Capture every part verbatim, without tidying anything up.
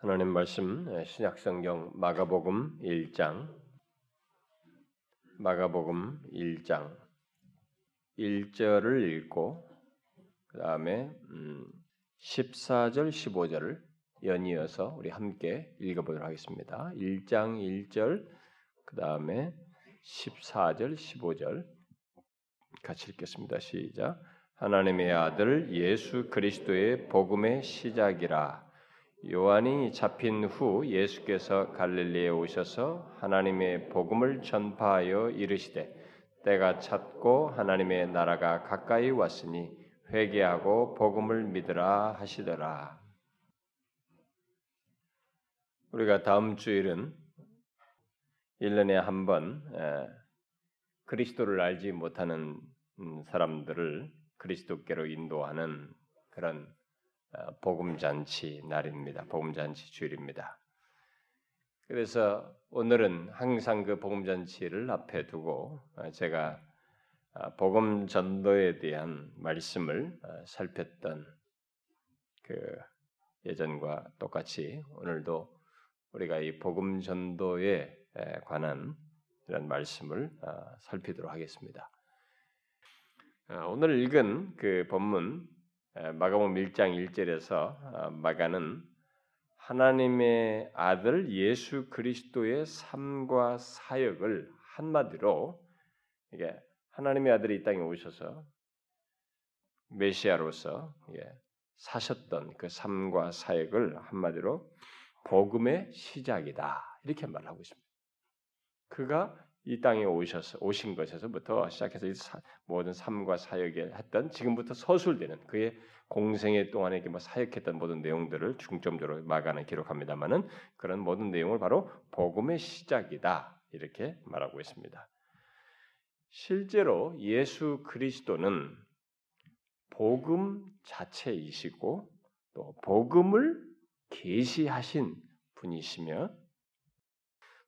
하나님 말씀 신약성경 마가복음 일 장 마가복음 일 장 일 절을 읽고 그 다음에 십사 절 십오 절을 연이어서 우리 함께 읽어보도록 하겠습니다. 일 장 일 절 그 다음에 십사 절 십오 절 같이 읽겠습니다. 시작. 하나님의 아들 예수 그리스도의 복음의 시작이라. 요한이 잡힌 후 예수께서 갈릴리에 오셔서 하나님의 복음을 전파하여 이르시되 때가 찼고 하나님의 나라가 가까이 왔으니 회개하고 복음을 믿으라 하시더라. 우리가 다음 주일은 일 년에 한 번 그리스도를 알지 못하는 사람들을 그리스도께로 인도하는 그런 복음잔치 날입니다. 복음잔치 주일입니다. 그래서 오늘은 항상 그 복음잔치를 앞에 두고 제가 복음 전도에 대한 말씀을 살폈던 그 예전과 똑같이 오늘도 우리가 이 복음 전도에 관한 이런 말씀을 살피도록 하겠습니다. 오늘 읽은 그 본문 마가복음 일 장 일 절에서 마가는 하나님의 아들 예수 그리스도의 삶과 사역을 한마디로 이게 하나님의 아들이 이 땅에 오셔서 메시아로서 사셨던 그 삶과 사역을 한마디로 복음의 시작이다 이렇게 말하고 있습니다. 그가 이 땅에 오셔서 오신 것에서부터 시작해서 이 사, 모든 삶과 사역을 했던 지금부터 서술되는 그의 공생의 동안에 뭐 사역했던 모든 내용들을 중점적으로 마가는 기록합니다만은 그런 모든 내용을 바로 복음의 시작이다 이렇게 말하고 있습니다. 실제로 예수 그리스도는 복음 자체이시고 또 복음을 계시하신 분이시며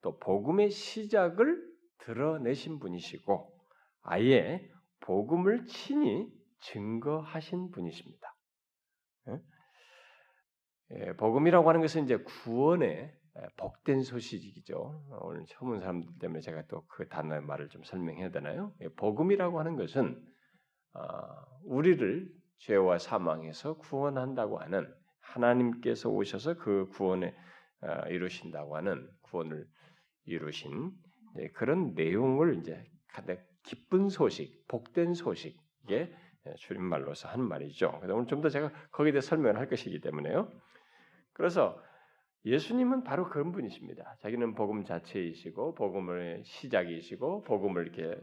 또 복음의 시작을 드러내신 분이시고 아예 복음을 친히 증거하신 분이십니다. 예, 복음이라고 하는 것은 이제 구원의 복된 소식이죠. 오늘 처음 온 사람들 때문에 제가 또 그 단어의 말을 좀 설명해야 되나요? 예, 복음이라고 하는 것은 어, 우리를 죄와 사망에서 구원한다고 하는 하나님께서 오셔서 그 구원에 어, 이루신다고 하는 구원을 이루신 네, 그런 내용을 이제 기쁜 소식, 복된 소식 이게 줄임말로서 하는 말이죠. 그래서 오늘 좀 더 제가 거기에 대해 설명을 할 것이기 때문에요. 그래서 예수님은 바로 그런 분이십니다. 자기는 복음 자체이시고 복음의 시작이시고 복음을 이렇게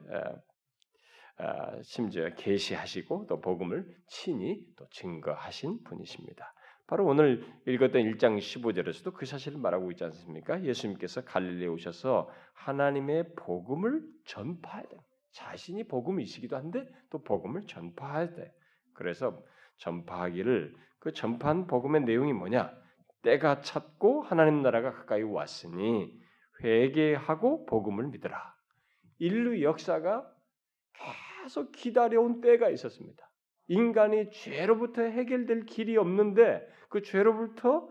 아, 아, 심지어 계시하시고 또 복음을 친히 또 증거하신 분이십니다. 바로 오늘 읽었던 일 장 십오 절에서도 그 사실을 말하고 있지 않습니까? 예수님께서 갈릴리에 오셔서 하나님의 복음을 전파해야 돼. 자신이 복음이시기도 한데 또 복음을 전파해야 돼. 그래서 전파하기를 그 전파한 복음의 내용이 뭐냐? 때가 찼고 하나님 나라가 가까이 왔으니 회개하고 복음을 믿으라. 인류 역사가 계속 기다려온 때가 있었습니다. 인간이 죄로부터 해결될 길이 없는데 그 죄로부터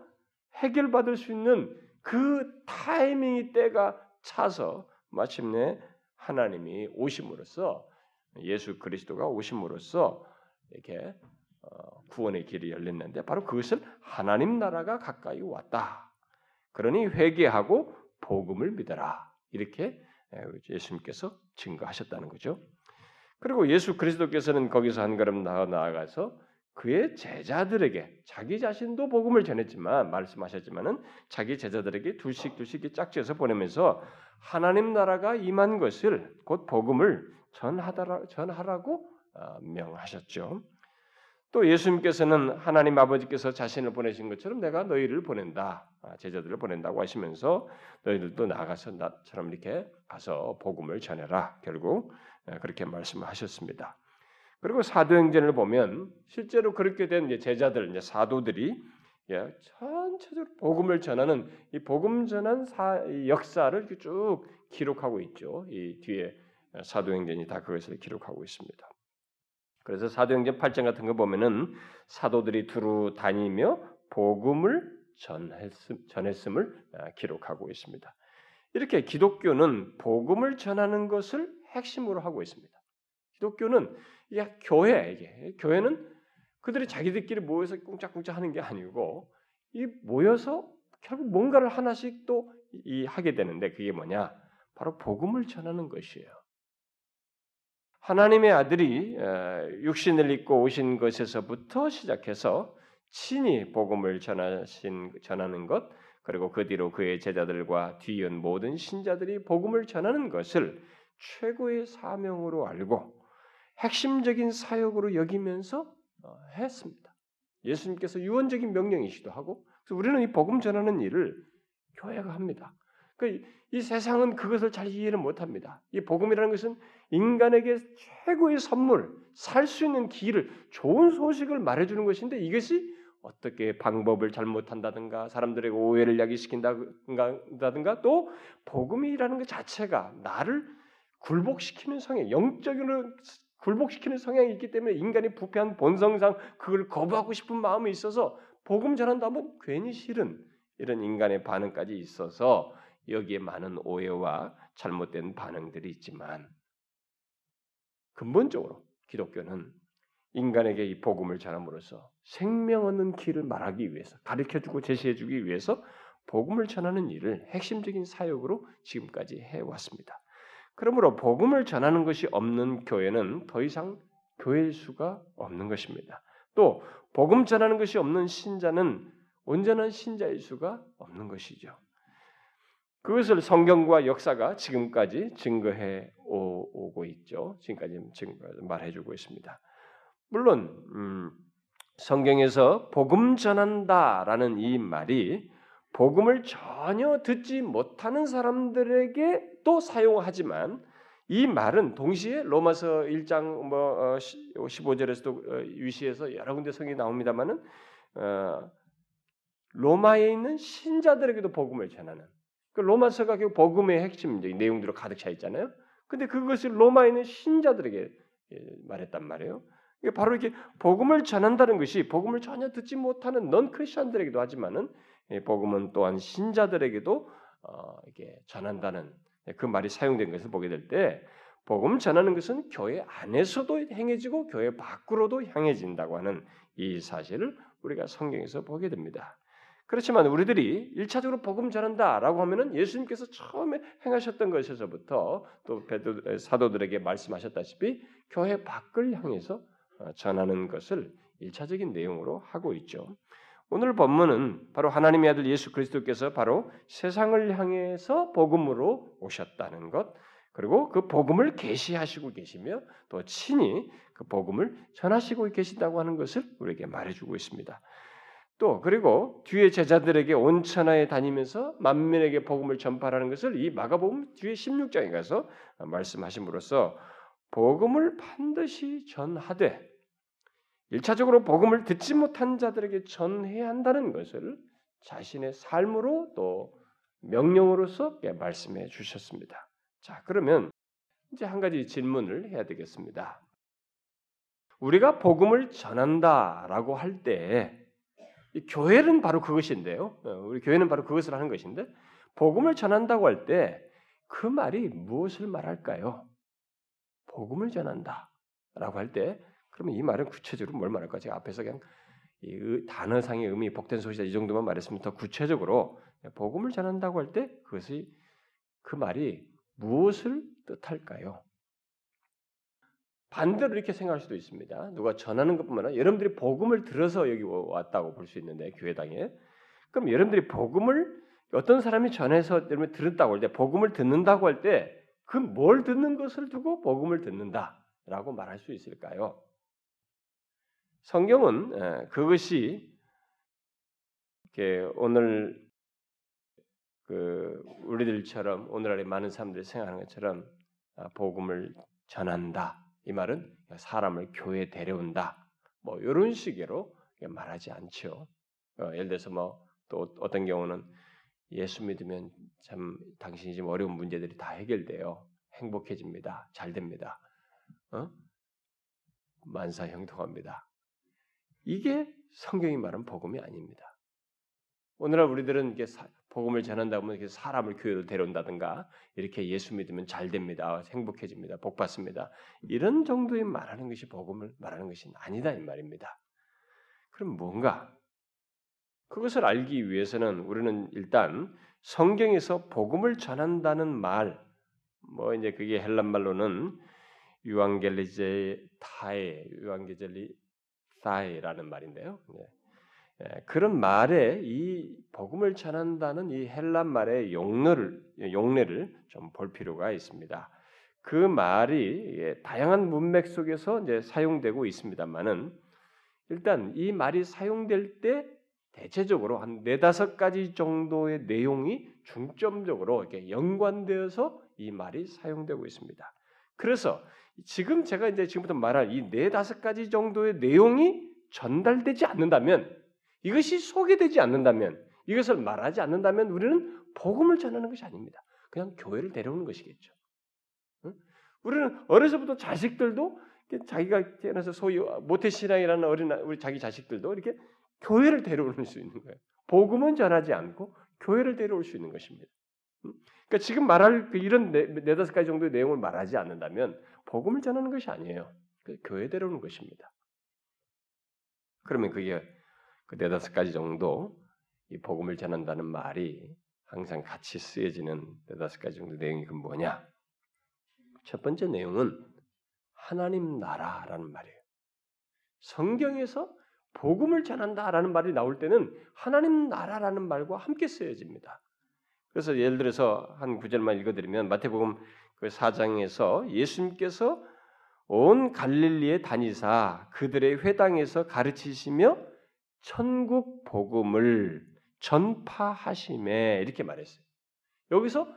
해결받을 수 있는 그 타이밍이 때가 차서 마침내 하나님이 오심으로써 예수 그리스도가 오심으로써 이렇게 구원의 길이 열렸는데 바로 그것을 하나님 나라가 가까이 왔다. 그러니 회개하고 복음을 믿어라. 이렇게 예수님께서 증거하셨다는 거죠. 그리고 예수 그리스도께서는 거기서 한 걸음 더 나아가서 그의 제자들에게 자기 자신도 복음을 전했지만 말씀하셨지만은 자기 제자들에게 둘씩 둘씩 짝지어서 보내면서 하나님 나라가 임한 것을 곧 복음을 전하라 전하라고 명하셨죠. 또 예수님께서는 하나님 아버지께서 자신을 보내신 것처럼 내가 너희를 보낸다 제자들을 보낸다고 하시면서 너희들도 나가서 나처럼 이렇게 가서 복음을 전해라 결국. 그렇게 말씀을 하셨습니다. 그리고 사도행전을 보면 실제로 그렇게 된 제자들, 이제 사도들이 전체적으로 복음을 전하는 이 복음 전한 사, 이 역사를 쭉 기록하고 있죠. 이 뒤에 사도행전이 다 그것을 기록하고 있습니다. 그래서 사도행전 팔 장 같은 거 보면은 사도들이 두루 다니며 복음을 전했음, 전했음을 기록하고 있습니다. 이렇게 기독교는 복음을 전하는 것을 핵심으로 하고 있습니다. 기독교는 이게 교회야. 이게 교회는 그들이 자기들끼리 모여서 꿍짝꿍짝 하는 게 아니고 이 모여서 결국 뭔가를 하나씩 또 이 하게 되는데 그게 뭐냐? 바로 복음을 전하는 것이에요. 하나님의 아들이 육신을 입고 오신 것에서부터 시작해서 친히 복음을 전하신, 전하는 것, 그리고 그 뒤로 그의 제자들과 뒤이은 모든 신자들이 복음을 전하는 것을 최고의 사명으로 알고 핵심적인 사역으로 여기면서 했습니다. 예수님께서 유언적인 명령이시도 하고, 그래서 우리는 이 복음 전하는 일을 교회가 합니다. 그러니까 이 세상은 그것을 잘 이해를 못합니다. 이 복음이라는 것은 인간에게 최고의 선물, 살 수 있는 길을, 좋은 소식을 말해주는 것인데 이것이 어떻게 방법을 잘못한다든가 사람들에게 오해를 야기시킨다든가 또 복음이라는 것 자체가 나를 굴복시키는 성향, 영적으로 굴복시키는 성향이 있기 때문에 인간이 부패한 본성상 그걸 거부하고 싶은 마음이 있어서 복음 전한다면 괜히 싫은 이런 인간의 반응까지 있어서 여기에 많은 오해와 잘못된 반응들이 있지만 근본적으로 기독교는 인간에게 이 복음을 전함으로써 생명 얻는 길을 말하기 위해서 가르쳐주고 제시해주기 위해서 복음을 전하는 일을 핵심적인 사역으로 지금까지 해왔습니다. 그러므로 복음을 전하는 것이 없는 교회는 더 이상 교회일 수가 없는 것입니다. 또 복음 전하는 것이 없는 신자는 온전한 신자일 수가 없는 것이죠. 그것을 성경과 역사가 지금까지 증거해 오고 있죠. 지금까지 말해주고 있습니다. 물론 음, 성경에서 복음 전한다라는 이 말이 복음을 전혀 듣지 못하는 사람들에게 또 사용하지만 이 말은 동시에 로마서 일 장 뭐 십오 절에서도 유시해서 여러 군데 성경이 나옵니다만은 어, 로마에 있는 신자들에게도 복음을 전하는 로마서가 결국 복음의 핵심적인 내용들로 가득 차 있잖아요. 근데 그것을 로마에 있는 신자들에게 말했단 말이에요. 이게 바로 이렇게 복음을 전한다는 것이 복음을 전혀 듣지 못하는 넌 크리스천들에게도 하지만은 복음은 또한 신자들에게도 어 이게 전한다는 그 말이 사용된 것을 보게 될 때 복음 전하는 것은 교회 안에서도 행해지고 교회 밖으로도 향해진다고 하는 이 사실을 우리가 성경에서 보게 됩니다. 그렇지만 우리들이 일차적으로 복음 전한다라고 하면은 예수님께서 처음에 행하셨던 것에서부터 또 사도들에게 말씀하셨다시피 교회 밖을 향해서 전하는 것을 일차적인 내용으로 하고 있죠. 오늘 본문은 바로 하나님의 아들 예수 그리스도께서 바로 세상을 향해서 복음으로 오셨다는 것, 그리고 그 복음을 계시하시고 계시며 또 친히 그 복음을 전하시고 계신다고 하는 것을 우리에게 말해주고 있습니다. 또 그리고 뒤에 제자들에게 온 천하에 다니면서 만민에게 복음을 전파하는 것을 이 마가복음 뒤에 십육 장에 가서 말씀하심으로써 복음을 반드시 전하되 일차적으로 복음을 듣지 못한 자들에게 전해야 한다는 것을 자신의 삶으로 또 명령으로서 말씀해 주셨습니다. 자, 그러면 이제 한 가지 질문을 해야 되겠습니다. 우리가 복음을 전한다라고 할 때에 교회는 바로 그것인데요. 우리 교회는 바로 그것을 하는 것인데 복음을 전한다고 할 때 그 말이 무엇을 말할까요? 복음을 전한다라고 할 때 그러면 이 말은 구체적으로 뭘 말할까? 제가 앞에서 그냥 이 단어상의 의미 복된 소식이다 이 정도만 말했으면 더 구체적으로 복음을 전한다고 할 때 그것이 그 말이 무엇을 뜻할까요? 반대로 이렇게 생각할 수도 있습니다. 누가 전하는 것뿐만 아니라 여러분들이 복음을 들어서 여기 왔다고 볼 수 있는데 교회당에 그럼 여러분들이 복음을 어떤 사람이 전해서 여러분이 들었다고 할 때 복음을 듣는다고 할 때 그 뭘 듣는 것을 두고 복음을 듣는다라고 말할 수 있을까요? 성경은 그것이 이렇게 오늘 그 우리들처럼 오늘날의 많은 사람들이 생각하는 것처럼 복음을 전한다. 이 말은 사람을 교회에 데려온다. 뭐 이런 식으로 말하지 않죠. 어, 예를 들어서 뭐 또 어떤 경우는 예수 믿으면 참 당신이 지금 어려운 문제들이 다 해결돼요. 행복해집니다. 잘 됩니다. 어? 만사형통합니다. 이게 성경이 말하는 복음이 아닙니다. 오늘날 우리들은 이렇게 사, 복음을 전한다 보면 이렇게 사람을 교회로 데려온다든가 이렇게 예수 믿으면 잘 됩니다, 행복해집니다, 복 받습니다, 이런 정도의 말하는 것이 복음을 말하는 것이 아니다 이 말입니다. 그럼 뭔가 그것을 알기 위해서는 우리는 일단 성경에서 복음을 전한다는 말, 뭐 이제 그게 헬란 말로는 유앙겔리제 타에, 유앙겔리 타에라는 말인데요. 예, 그런 말에 이 복음을 전한다는 이 헬란 말의 용어를 용례를 좀 볼 필요가 있습니다. 그 말이 예, 다양한 문맥 속에서 이제 사용되고 있습니다만은 일단 이 말이 사용될 때 대체적으로 한 네다섯 가지 정도의 내용이 중점적으로 이렇게 연관되어서 이 말이 사용되고 있습니다. 그래서 지금 제가 이제 지금부터 말할 이 네다섯 가지 정도의 내용이 전달되지 않는다면, 이것이 소개되지 않는다면, 이것을 말하지 않는다면 우리는 복음을 전하는 것이 아닙니다. 그냥 교회를 데려오는 것이겠죠. 우리는 어려서부터 자식들도 자기가 태어나서 소위 모태신앙이라는 어린 우리 자기 자식들도 이렇게 교회를 데려올 수 있는 거예요. 복음은 전하지 않고 교회를 데려올 수 있는 것입니다. 그러니까 지금 말할 이런 네다섯 가지 정도의 내용을 말하지 않는다면 복음을 전하는 것이 아니에요. 교회에 데려오는 것입니다. 그러면 그게 그 네다섯 가지 정도 이 복음을 전한다는 말이 항상 같이 쓰여지는 네다섯 가지 정도의 내용이 그 뭐냐? 첫 번째 내용은 하나님 나라라는 말이에요. 성경에서 복음을 전한다라는 말이 나올 때는 하나님 나라라는 말과 함께 쓰여집니다. 그래서 예를 들어서 한 구절만 읽어드리면 마태복음 사 장에서 예수님께서 온 갈릴리에 다니사 그들의 회당에서 가르치시며 천국 복음을 전파하시매 이렇게 말했어요. 여기서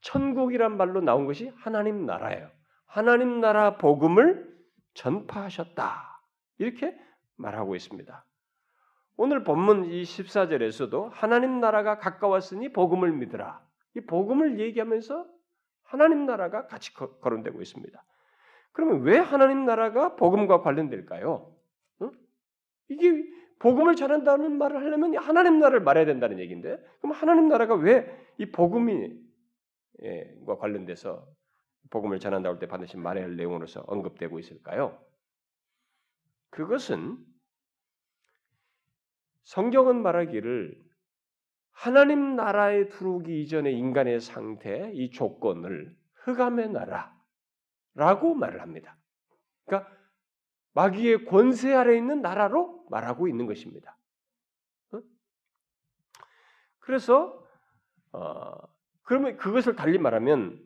천국이란 말로 나온 것이 하나님 나라예요. 하나님 나라 복음을 전파하셨다 이렇게 말하고 있습니다. 오늘 본문 이 십사 절에서도 하나님 나라가 가까웠으니 복음을 믿으라. 이 복음을 얘기하면서 하나님 나라가 같이 거론되고 있습니다. 그러면 왜 하나님 나라가 복음과 관련될까요? 응? 이게 복음을 전한다는 말을 하려면 하나님 나라를 말해야 된다는 얘기인데, 그럼 하나님 나라가 왜 이 복음과 관련돼서 복음을 전한다고 할 때 반드시 말해야 할 내용으로서 언급되고 있을까요? 그것은 성경은 말하기를 하나님 나라에 들어오기 이전의 인간의 상태, 이 조건을 흑암의 나라라고 말을 합니다. 그러니까 마귀의 권세 아래 있는 나라로 말하고 있는 것입니다. 그래서 어, 그러면 그것을 달리 말하면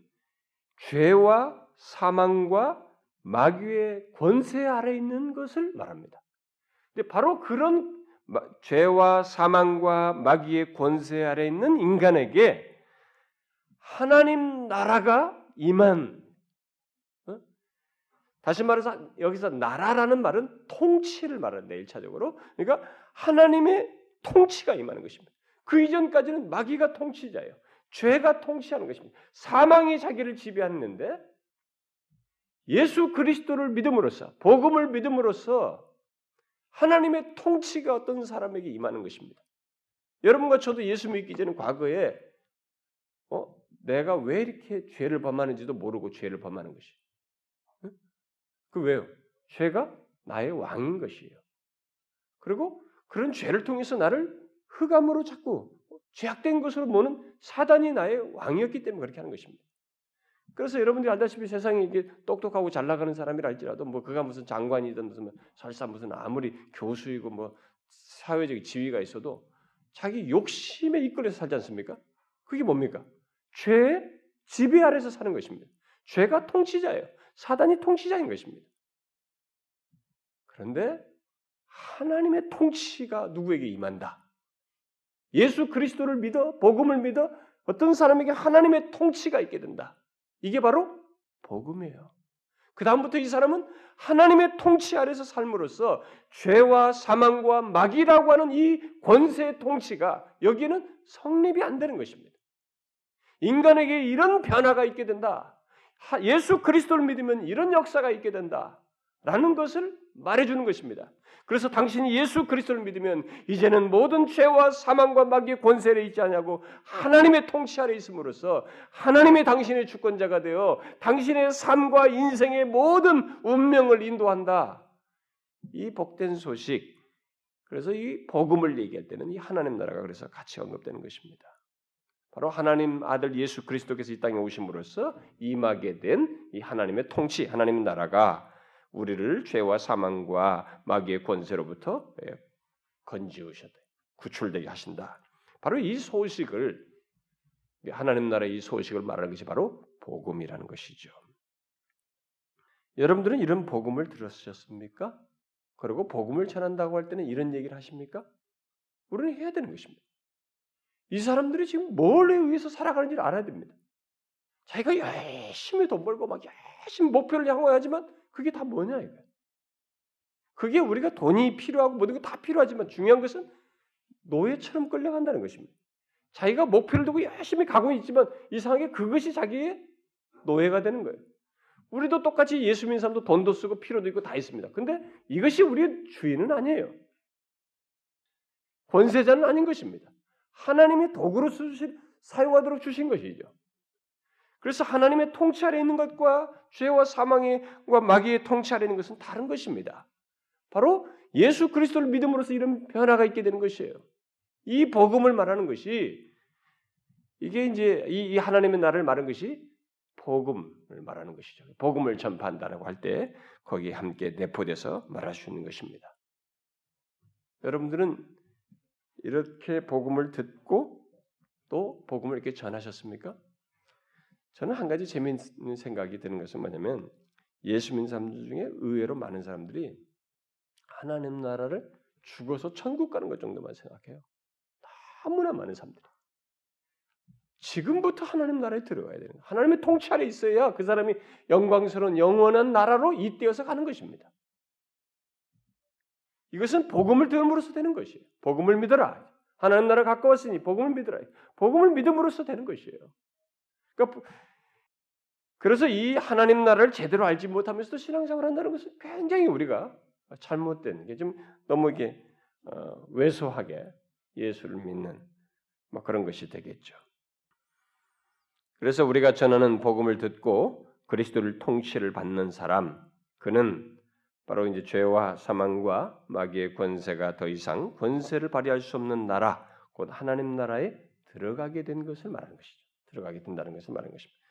죄와 사망과 마귀의 권세 아래 있는 것을 말합니다. 근데 바로 그런 마, 죄와 사망과 마귀의 권세 아래 있는 인간에게 하나님 나라가 임한, 어? 다시 말해서 여기서 나라라는 말은 통치를 말하는데 일 차적으로 그러니까 하나님의 통치가 임하는 것입니다. 그 이전까지는 마귀가 통치자예요. 죄가 통치하는 것입니다. 사망이 자기를 지배했는데 예수 그리스도를 믿음으로써, 복음을 믿음으로써 하나님의 통치가 어떤 사람에게 임하는 것입니다. 여러분과 저도 예수 믿기 전에 과거에 어? 내가 왜 이렇게 죄를 범하는지도 모르고 죄를 범하는 것이에요. 응? 그 왜요? 죄가 나의 왕인 것이에요. 그리고 그런 죄를 통해서 나를 흑암으로 자꾸 죄악된 것으로 모는 사단이 나의 왕이었기 때문에 그렇게 하는 것입니다. 그래서 여러분들이 알다시피 세상에 이게 똑똑하고 잘 나가는 사람이랄지라도 뭐 그가 무슨 장관이든 무슨 설사 무슨 아무리 교수이고 뭐 사회적 지위가 있어도 자기 욕심에 이끌려서 살지 않습니까? 그게 뭡니까? 죄의 지배 아래서 사는 것입니다. 죄가 통치자예요. 사단이 통치자인 것입니다. 그런데 하나님의 통치가 누구에게 임한다? 예수 그리스도를 믿어, 복음을 믿어 어떤 사람에게 하나님의 통치가 있게 된다. 이게 바로 복음이에요. 그 다음부터 이 사람은 하나님의 통치 아래서 삶으로써 죄와 사망과 마귀라고 하는 이 권세의 통치가 여기에는 성립이 안 되는 것입니다. 인간에게 이런 변화가 있게 된다. 예수 그리스도를 믿으면 이런 역사가 있게 된다라는 것을 말해주는 것입니다. 그래서 당신이 예수 그리스도를 믿으면 이제는 모든 죄와 사망과 마귀의 권세를 잊지 않냐고 하나님의 통치 아래 있음으로써 하나님이 당신의 주권자가 되어 당신의 삶과 인생의 모든 운명을 인도한다. 이 복된 소식, 그래서 이 복음을 얘기할 때는 이 하나님 나라가 그래서 같이 언급되는 것입니다. 바로 하나님 아들 예수 그리스도께서 이 땅에 오심으로써 임하게 된 이 하나님의 통치, 하나님 나라가 우리를 죄와 사망과 마귀의 권세로부터 건지우셨다, 구출되게 하신다. 바로 이 소식을, 하나님 나라의 이 소식을 말하는 것이 바로 복음이라는 것이죠. 여러분들은 이런 복음을 들으셨습니까? 그리고 복음을 전한다고 할 때는 이런 얘기를 하십니까? 우리는 해야 되는 것입니다. 이 사람들이 지금 뭘에 의해서 살아가는지를 알아야 됩니다. 자기가 열심히 돈 벌고 막 열심히 목표를 향하지만 그게 다 뭐냐 이거. 그게 우리가 돈이 필요하고 모든 게 다 필요하지만 중요한 것은 노예처럼 끌려간다는 것입니다. 자기가 목표를 두고 열심히 가고 있지만 이상하게 그것이 자기의 노예가 되는 거예요. 우리도 똑같이 예수 믿는 사람도 돈도 쓰고 피로도 있고 다 있습니다. 근데 이것이 우리의 주인은 아니에요. 권세자는 아닌 것입니다. 하나님의 도구로 쓰실, 사용하도록 주신 것이죠. 그래서 하나님의 통치 아래 있는 것과 죄와 사망과 마귀의 통치 아래 있는 것은 다른 것입니다. 바로 예수 그리스도를 믿음으로써 이런 변화가 있게 되는 것이에요. 이 복음을 말하는 것이, 이게 이제 이 하나님의 나라를 말하는 것이 복음을 말하는 것이죠. 복음을 전파한다라고 할 때 거기에 함께 내포돼서 말할 수 있는 것입니다. 여러분들은 이렇게 복음을 듣고 또 복음을 이렇게 전하셨습니까? 저는 한 가지 재미있는 생각이 드는 것은 뭐냐면, 예수 믿는 사람들 중에 의외로 많은 사람들이 하나님 나라를 죽어서 천국 가는 것 정도만 생각해요. 너무나 많은 사람들이. 지금부터 하나님 나라에 들어와야 되는 거예요. 하나님의 통치 아래 있어야 그 사람이 영광스러운 영원한 나라로 잇대어서 가는 것입니다. 이것은 복음을 들음으로써 되는 것이에요. 복음을 믿어라. 하나님 나라 가까웠으니 복음을 믿어라. 복음을 믿음으로써 되는 것이에요. 그러니까 그래서 이 하나님 나라를 제대로 알지 못하면서도 신앙생활을 한다는 것은 굉장히 우리가 잘못된 게, 좀 너무 이게 어, 왜소하게 예수를 믿는 막 그런 것이 되겠죠. 그래서 우리가 전하는 복음을 듣고 그리스도를 통치를 받는 사람, 그는 바로 이제 죄와 사망과 마귀의 권세가 더 이상 권세를 발휘할 수 없는 나라, 곧 하나님 나라에 들어가게 된 것을 말하는 것이죠. 들어가게 된다는 것을 말하는 것입니다.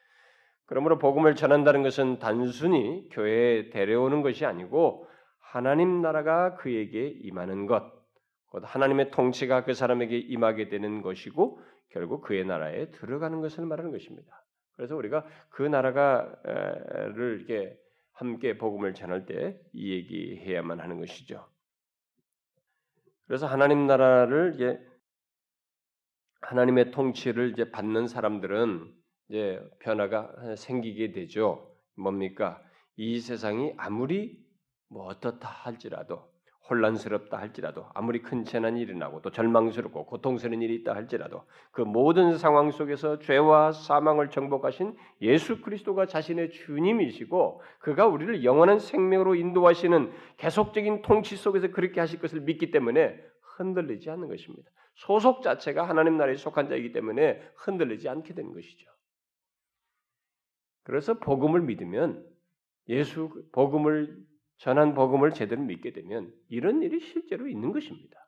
그러므로 복음을 전한다는 것은 단순히 교회에 데려오는 것이 아니고 하나님 나라가 그에게 임하는 것, 곧 하나님의 통치가 그 사람에게 임하게 되는 것이고 결국 그의 나라에 들어가는 것을 말하는 것입니다. 그래서 우리가 그 나라가를 이렇게 함께 복음을 전할 때 이 얘기해야만 하는 것이죠. 그래서 하나님 나라를 이제 하나님의 통치를 이제 받는 사람들은 이제 변화가 생기게 되죠. 뭡니까? 이 세상이 아무리 뭐 어떻다 할지라도, 혼란스럽다 할지라도, 아무리 큰 재난이 일어나고 또 절망스럽고 고통스러운 일이 있다 할지라도, 그 모든 상황 속에서 죄와 사망을 정복하신 예수 그리스도가 자신의 주님이시고 그가 우리를 영원한 생명으로 인도하시는 계속적인 통치 속에서 그렇게 하실 것을 믿기 때문에 흔들리지 않는 것입니다. 소속 자체가 하나님 나라에 속한 자이기 때문에 흔들리지 않게 되는 것이죠. 그래서 복음을 믿으면, 예수 복음을 전한 복음을 제대로 믿게 되면 이런 일이 실제로 있는 것입니다.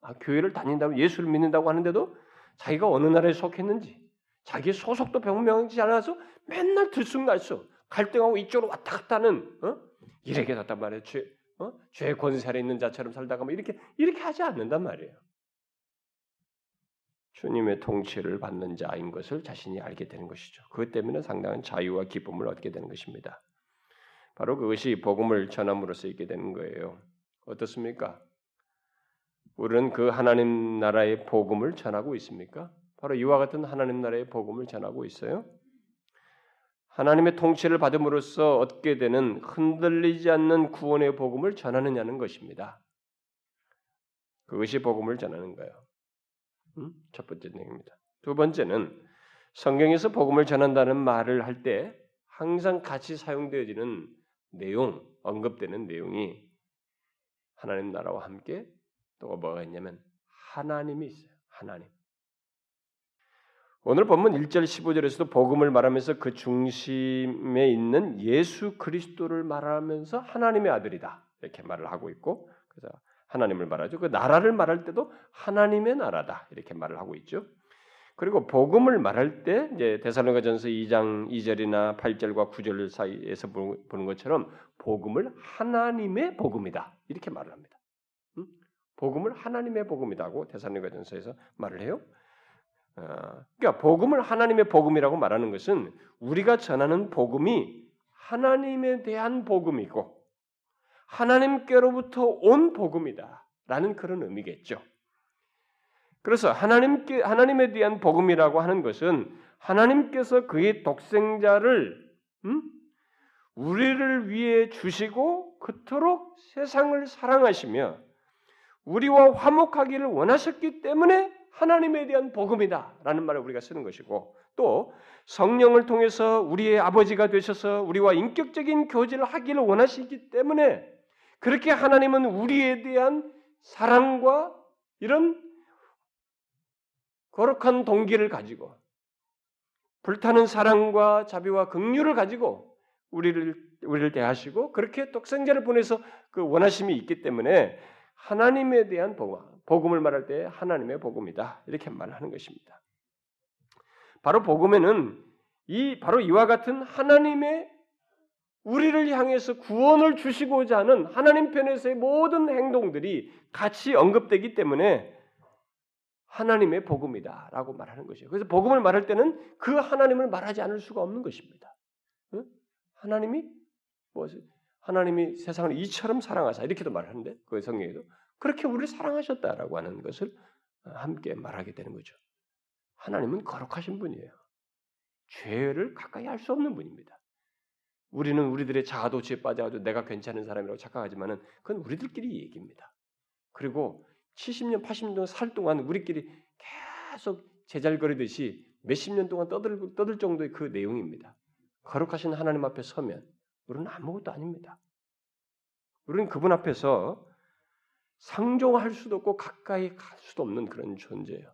아, 교회를 다닌다고 예수를 믿는다고 하는데도 자기가 어느 나라에 속했는지, 자기 소속도 변명하지 않아서 맨날 들쑥날쑥 갈등하고 이쪽으로 왔다 갔다 하는, 어? 이래게 됐단 말이에요. 죄, 어? 죄 권세 아래 있는 자처럼 살다가 뭐 이렇게 이렇게 하지 않는단 말이에요. 주님의 통치를 받는 자인 것을 자신이 알게 되는 것이죠. 그것 때문에 상당한 자유와 기쁨을 얻게 되는 것입니다. 바로 그것이 복음을 전함으로써 있게 되는 거예요. 어떻습니까? 우리는 그 하나님 나라의 복음을 전하고 있습니까? 바로 이와 같은 하나님 나라의 복음을 전하고 있어요. 하나님의 통치를 받음으로써 얻게 되는 흔들리지 않는 구원의 복음을 전하느냐는 것입니다. 그것이 복음을 전하는 거예요. 음? 첫 번째 내용입니다. 두 번째는 성경에서 복음을 전한다는 말을 할 때 항상 같이 사용되어지는 내용, 언급되는 내용이 하나님 나라와 함께 또 뭐가 있냐면 하나님이 있어요. 하나님. 오늘 본문 일 절 십오 절에서도 복음을 말하면서 그 중심에 있는 예수 그리스도를 말하면서 하나님의 아들이다. 이렇게 말을 하고 있고 그래서 하나님을 말하죠. 그 나라를 말할 때도 하나님의 나라다. 이렇게 말을 하고 있죠. 그리고 복음을 말할 때 이제 데살로니가전서 이 장 이 절이나 팔 절과 구 절 사이에서 보는 것처럼 복음을 하나님의 복음이다. 이렇게 말을 합니다. 음? 복음을 하나님의 복음이라고 데살로니가전서에서 말을 해요. 어, 그러니까 복음을 하나님의 복음이라고 말하는 것은 우리가 전하는 복음이 하나님에 대한 복음이고 하나님께로부터 온 복음이다라는 그런 의미겠죠. 그래서 하나님께, 하나님에 대한 복음이라고 하는 것은 하나님께서 그의 독생자를 음? 우리를 위해 주시고 그토록 세상을 사랑하시며 우리와 화목하기를 원하셨기 때문에 하나님에 대한 복음이다라는 말을 우리가 쓰는 것이고 또 성령을 통해서 우리의 아버지가 되셔서 우리와 인격적인 교제를 하기를 원하시기 때문에 그렇게 하나님은 우리에 대한 사랑과 이런 거룩한 동기를 가지고 불타는 사랑과 자비와 긍휼을 가지고 우리를, 우리를 대하시고 그렇게 독생자를 보내서 그 원하심이 있기 때문에 하나님에 대한 복음, 복음을 말할 때 하나님의 복음이다. 이렇게 말하는 것입니다. 바로 복음에는 이 바로 이와 같은 하나님의 우리를 향해서 구원을 주시고자 하는 하나님 편에서의 모든 행동들이 같이 언급되기 때문에 하나님의 복음이다라고 말하는 것이에요. 그래서 복음을 말할 때는 그 하나님을 말하지 않을 수가 없는 것입니다. 응? 하나님이 뭐지? 하나님이 세상을 이처럼 사랑하사 이렇게도 말하는데 그 성경에도 그렇게 우리를 사랑하셨다라고 하는 것을 함께 말하게 되는 거죠. 하나님은 거룩하신 분이에요. 죄를 가까이 할 수 없는 분입니다. 우리는 우리들의 자아도취에 빠져가지고 내가 괜찮은 사람이라고 착각하지만은 그건 우리들끼리 얘기입니다. 그리고 칠십 년, 팔십 년 동안 살 동안 우리끼리 계속 제잘거리듯이 몇십 년 동안 떠들, 떠들 정도의 그 내용입니다. 거룩하신 하나님 앞에 서면 우리는 아무것도 아닙니다. 우리는 그분 앞에서 상종할 수도 없고 가까이 갈 수도 없는 그런 존재예요.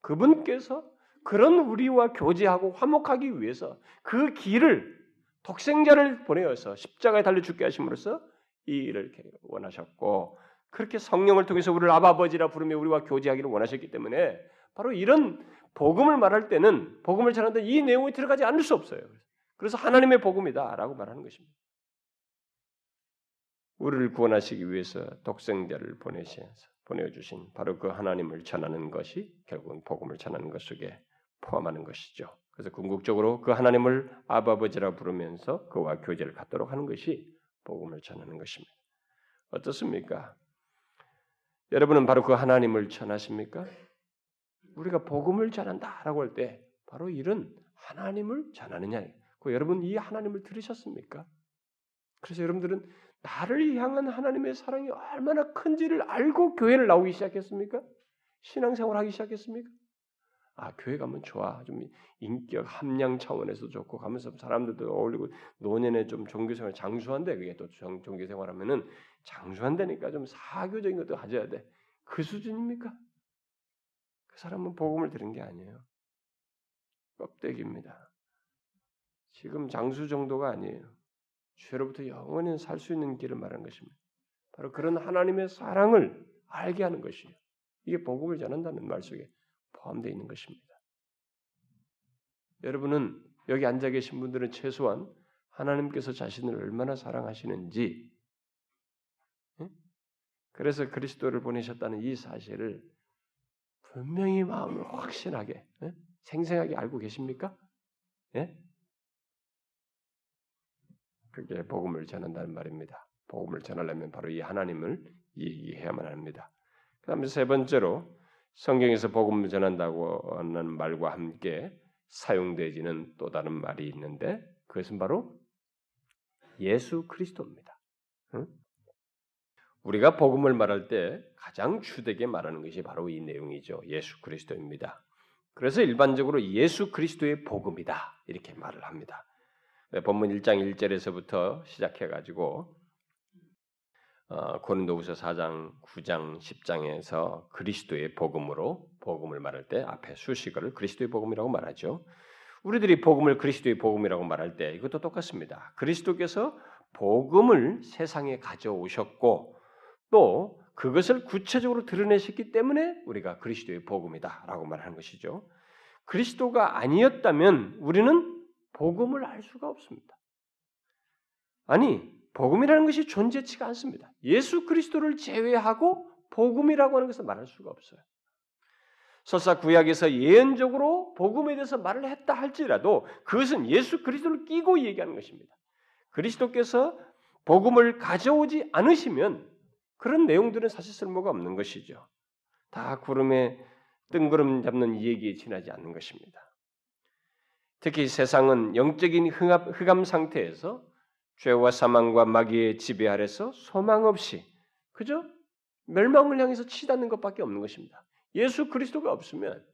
그분께서 그런 우리와 교제하고 화목하기 위해서 그 길을 독생자를 보내어서 십자가에 달려 죽게 하심으로써 이 일을 원하셨고 그렇게 성령을 통해서 우리를 아버지라 부르며 우리와 교제하기를 원하셨기 때문에 바로 이런 복음을 말할 때는 복음을 전할 때 이 내용이 들어가지 않을 수 없어요. 그래서 하나님의 복음이다라고 말하는 것입니다. 우리를 구원하시기 위해서 독생자를 보내셔서 보내주신 바로 그 하나님을 전하는 것이 결국은 복음을 전하는 것 속에 포함하는 것이죠. 그래서 궁극적으로 그 하나님을 아버지라 부르면서 그와 교제를 갖도록 하는 것이 복음을 전하는 것입니다. 어떻습니까? 여러분은 바로 그 하나님을 전하십니까? 우리가 복음을 전한다라고 할 때 바로 이런 하나님을 전하느냐. 여러분 이 하나님을 들으셨습니까? 그래서 여러분들은 나를 향한 하나님의 사랑이 얼마나 큰지를 알고 교회를 나오기 시작했습니까? 신앙생활 하기 시작했습니까? 아, 교회 가면 좋아. 좀 인격 함량 차원에서 좋고 가면서 사람들도 어울리고 노년에 좀 종교생활 장수한데 그게 또 종교생활 하면은 장수한다니까 좀 사교적인 것도 가져야 돼. 그 수준입니까? 그 사람은 복음을 들은 게 아니에요. 껍데기입니다. 지금 장수 정도가 아니에요. 죄로부터 영원히 살 수 있는 길을 말하는 것입니다. 바로 그런 하나님의 사랑을 알게 하는 것이에요. 이게 복음을 전한다는 말 속에 포함되어 있는 것입니다. 여러분은 여기 앉아 계신 분들은 최소한 하나님께서 자신을 얼마나 사랑하시는지 그래서 그리스도를 보내셨다는 이 사실을 분명히 마음을 확신하게 생생하게 알고 계십니까? 예? 그게 복음을 전한다는 말입니다. 복음을 전하려면 바로 이 하나님을 얘기해야만 합니다. 그 다음에 세 번째로 성경에서 복음을 전한다고 하는 말과 함께 사용되지는 또 다른 말이 있는데 그것은 바로 예수 그리스도입니다. 응? 우리가 복음을 말할 때 가장 주되게 말하는 것이 바로 이 내용이죠. 예수 그리스도입니다. 그래서 일반적으로 예수 그리스도의 복음이다. 이렇게 말을 합니다. 본문 일 장 일 절에서부터 시작해가지고 고린도후서 사 장, 구 장, 십 장에서 그리스도의 복음으로 복음을 말할 때 앞에 수식어를 그리스도의 복음이라고 말하죠. 우리들이 복음을 그리스도의 복음이라고 말할 때 이것도 똑같습니다. 그리스도께서 복음을 세상에 가져오셨고 또 그것을 구체적으로 드러내셨기 때문에 우리가 그리스도의 복음이다라고 말하는 것이죠. 그리스도가 아니었다면 우리는 복음을 알 수가 없습니다. 아니, 복음이라는 것이 존재치가 않습니다. 예수 그리스도를 제외하고 복음이라고 하는 것을 말할 수가 없어요. 설사 구약에서 예언적으로 복음에 대해서 말을 했다 할지라도 그것은 예수 그리스도를 끼고 얘기하는 것입니다. 그리스도께서 복음을 가져오지 않으시면 그런 내용들은 사실 쓸모가 없는 것이죠. 다 구름에 뜬구름 잡는 얘기에 지나지 않는 것입니다. 특히 세상은 영적인 흑암 상태에서 죄와 사망과 마귀의 지배 아래서 소망 없이 그저 멸망을 향해서 치닫는 것밖에 없는 것입니다. 예수 그리스도가 없으면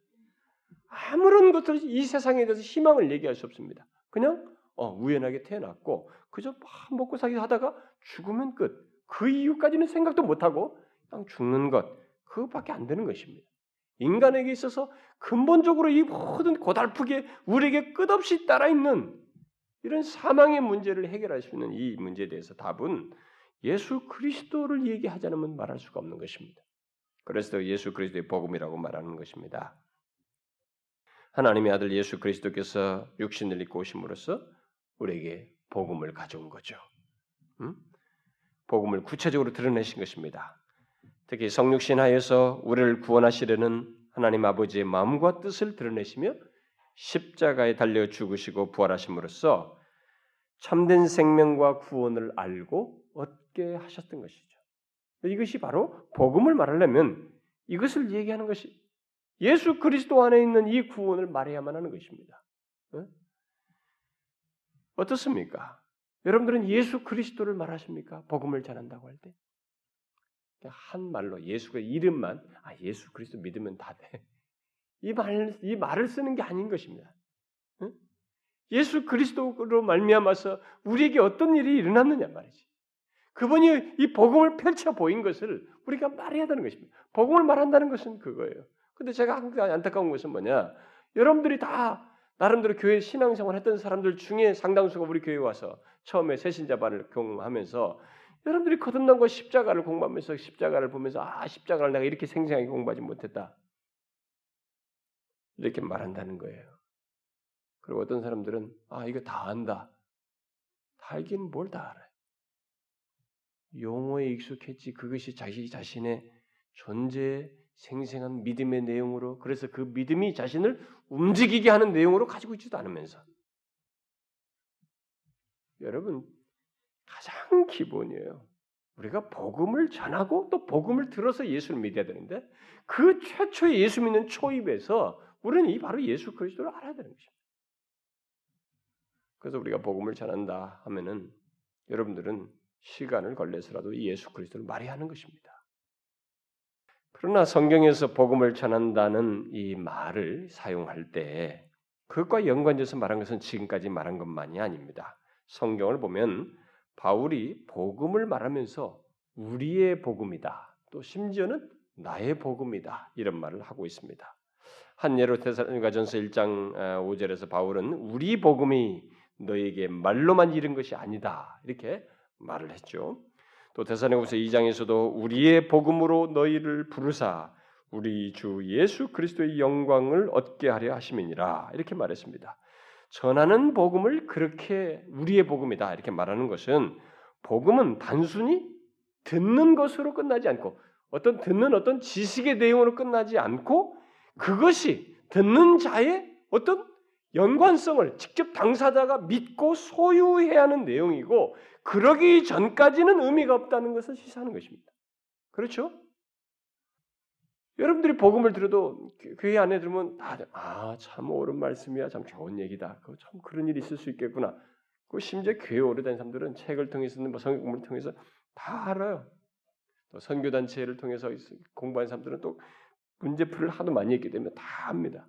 아무런 것을 이 세상에 대해서 희망을 얘기할 수 없습니다. 그냥 어, 우연하게 태어났고 그저 막 먹고 살기 하다가 죽으면 끝. 그 이유까지는 생각도 못하고 그냥 죽는 것. 그것밖에 안 되는 것입니다. 인간에게 있어서 근본적으로 이 모든 고달프게 우리에게 끝없이 따라있는 이런 사망의 문제를 해결할 수 있는 이 문제에 대해서 답은 예수 그리스도를 얘기하지 않으면 말할 수가 없는 것입니다. 그래서 예수 그리스도의 복음이라고 말하는 것입니다. 하나님의 아들 예수 그리스도께서 육신을 입고 오심으로써 우리에게 복음을 가져온 거죠. 음? 복음을 구체적으로 드러내신 것입니다. 특히 성육신 하에서 우리를 구원하시려는 하나님 아버지의 마음과 뜻을 드러내시며 십자가에 달려 죽으시고 부활하심으로써 참된 생명과 구원을 알고 얻게 하셨던 것이죠. 이것이 바로 복음을 말하려면 이것을 얘기하는 것이 예수 그리스도 안에 있는 이 구원을 말해야만 하는 것입니다. 네? 어떻습니까? 여러분들은 예수 그리스도를 말하십니까? 복음을 전한다고 할 때? 한 말로 예수의 이름만 아 예수 그리스도 믿으면 다 돼. 이 말, 이 말을 쓰는 게 아닌 것입니다. 응? 예수 그리스도로 말미암아서 우리에게 어떤 일이 일어났느냐 말이지. 그분이 이 복음을 펼쳐 보인 것을 우리가 말해야 하는 것입니다. 복음을 말한다는 것은 그거예요. 근데 제가 항상 안타까운 것은 뭐냐? 여러분들이 다 나름대로 교회 신앙생활 했던 사람들 중에 상당수가 우리 교회에 와서 처음에 새신자반을 경험하면서 여러분들이 거듭난 것 십자가를 공부하면서 십자가를 보면서 아 십자가를 내가 이렇게 생생하게 공부하지 못했다. 이렇게 말한다는 거예요. 그리고 어떤 사람들은 아 이거 다 안다. 다 알긴 뭘 다 알아요. 용어에 익숙했지 그것이 자기 자신의 존재의 생생한 믿음의 내용으로 그래서 그 믿음이 자신을 움직이게 하는 내용으로 가지고 있지도 않으면서 여러분 가장 기본이에요. 우리가 복음을 전하고 또 복음을 들어서 예수를 믿어야 되는데 그 최초의 예수 믿는 초입에서 우리는 이 바로 예수 그리스도를 알아야 되는 것입니다. 그래서 우리가 복음을 전한다 하면은 여러분들은 시간을 걸려서라도 이 예수 그리스도를 말해야 하는 것입니다. 그러나 성경에서 복음을 전한다는 이 말을 사용할 때 그것과 연관돼서 말한 것은 지금까지 말한 것만이 아닙니다. 성경을 보면 바울이 복음을 말하면서 우리의 복음이다. 또 심지어는 나의 복음이다. 이런 말을 하고 있습니다. 한 예로 데살로니가전서 일 장 오 절에서 바울은 우리 복음이 너에게 말로만 이른 것이 아니다. 이렇게 말을 했죠. 또 데살로니가후서 이 장에서도 우리의 복음으로 너희를 부르사 우리 주 예수 그리스도의 영광을 얻게 하려 하심이니라. 이렇게 말했습니다. 전하는 복음을 그렇게 우리의 복음이다. 이렇게 말하는 것은 복음은 단순히 듣는 것으로 끝나지 않고 어떤 듣는 어떤 지식의 내용으로 끝나지 않고 그것이 듣는 자의 어떤 연관성을 직접 당사자가 믿고 소유해야 하는 내용이고 그러기 전까지는 의미가 없다는 것을 시사하는 것입니다. 그렇죠? 여러분들이 복음을 들어도 교회 안에 들으면 다들 아, 참 옳은 말씀이야. 참 좋은 얘기다. 그 참 그런 일이 있을 수 있겠구나. 그 심지어 교회 오래된 사람들은 책을 통해서는 뭐 성경을 통해서 다 알아요. 또 선교단체를 통해서 공부한 사람들은 또 문제풀이를 하도 많이 했기 때문에 다 압니다.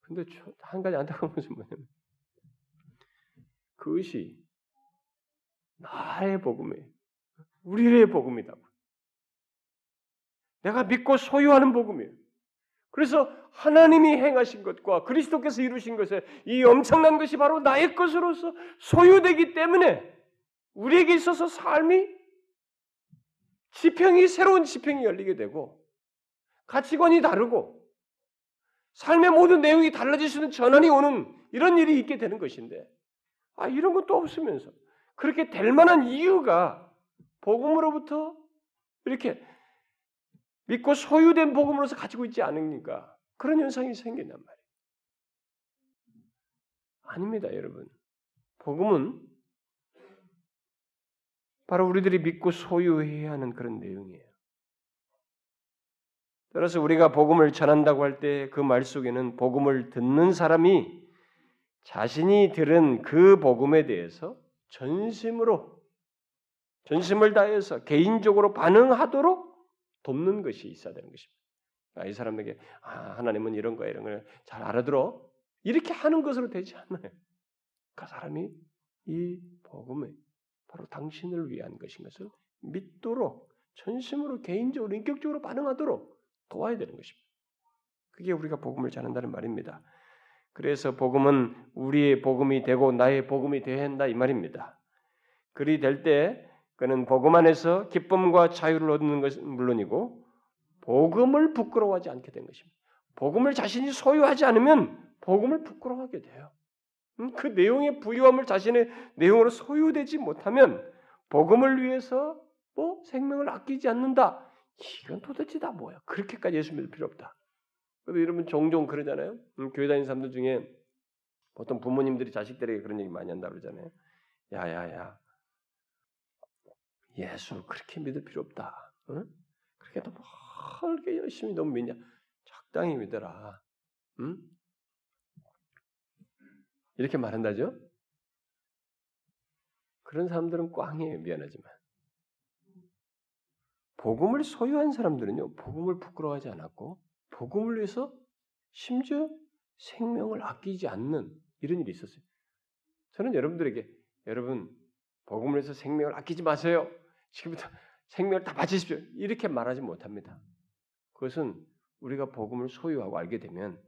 근데 한 가지 안타까운 것은 뭐냐면 그것이 나의 복음이에요. 우리의 복음이다. 내가 믿고 소유하는 복음이에요. 그래서 하나님이 행하신 것과 그리스도께서 이루신 것에 이 엄청난 것이 바로 나의 것으로서 소유되기 때문에 우리에게 있어서 삶이 지평이 새로운 지평이 열리게 되고 가치관이 다르고 삶의 모든 내용이 달라질 수 있는 전환이 오는 이런 일이 있게 되는 것인데 아 이런 것도 없으면서 그렇게 될 만한 이유가 복음으로부터 이렇게 믿고 소유된 복음으로서 가지고 있지 않으니까 그런 현상이 생긴단 말이에요. 아닙니다, 여러분. 복음은 바로 우리들이 믿고 소유해야 하는 그런 내용이에요. 따라서 우리가 복음을 전한다고 할 때 그 말 속에는 복음을 듣는 사람이 자신이 들은 그 복음에 대해서 전심으로, 전심을 다해서 개인적으로 반응하도록 돕는 것이 있어야 되는 것입니다. 이 사람에게 아, 하나님은 이런 거야, 이런 걸 잘 알아들어. 이렇게 하는 것으로 되지 않아요. 그 사람이 이 복음이 바로 당신을 위한 것인 것을 믿도록 전심으로 개인적으로 인격적으로 반응하도록 도와야 되는 것입니다. 그게 우리가 복음을 전한다는 말입니다. 그래서 복음은 우리의 복음이 되고 나의 복음이 되어야 한다 이 말입니다. 그리 될 때 그는 복음 안에서 기쁨과 자유를 얻는 것은 물론이고 복음을 부끄러워하지 않게 된 것입니다. 복음을 자신이 소유하지 않으면 복음을 부끄러워하게 돼요. 그 내용의 부유함을 자신의 내용으로 소유되지 못하면 복음을 위해서 뭐 생명을 아끼지 않는다. 이건 도대체 다 뭐야? 그렇게까지 예수 믿을 필요 없다. 그래도 여러분 종종 그러잖아요. 음, 교회 다니는 사람들 중에 보통 부모님들이 자식들에게 그런 얘기 많이 한다고 그러잖아요. 야야야 예수 그렇게 믿을 필요 없다. 응? 그렇게 또 뭘 이렇게 열심히 너무 믿냐? 적당히 믿어라. 응? 이렇게 말한다죠? 그런 사람들은 꽝이에요. 미안하지만. 복음을 소유한 사람들은요. 복음을 부끄러워하지 않았고 복음을 위해서 심지어 생명을 아끼지 않는 이런 일이 있었어요. 저는 여러분들에게 여러분 복음을 위해서 생명을 아끼지 마세요. 지금부터 생명을 다 바치십시오. 이렇게 말하지 못합니다. 그것은 우리가 복음을 소유하고 알게 되면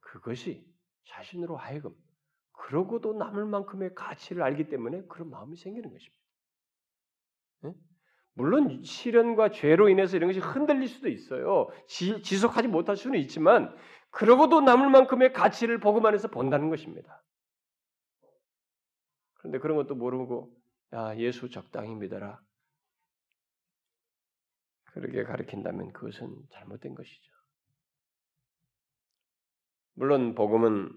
그것이 자신으로 하여금 그러고도 남을 만큼의 가치를 알기 때문에 그런 마음이 생기는 것입니다. 네? 물론 시련과 죄로 인해서 이런 것이 흔들릴 수도 있어요. 지, 지속하지 못할 수는 있지만 그러고도 남을 만큼의 가치를 복음 안에서 본다는 것입니다. 그런데 그런 것도 모르고 야 예수 적당히 믿어라. 그렇게 가르친다면 그것은 잘못된 것이죠. 물론 복음은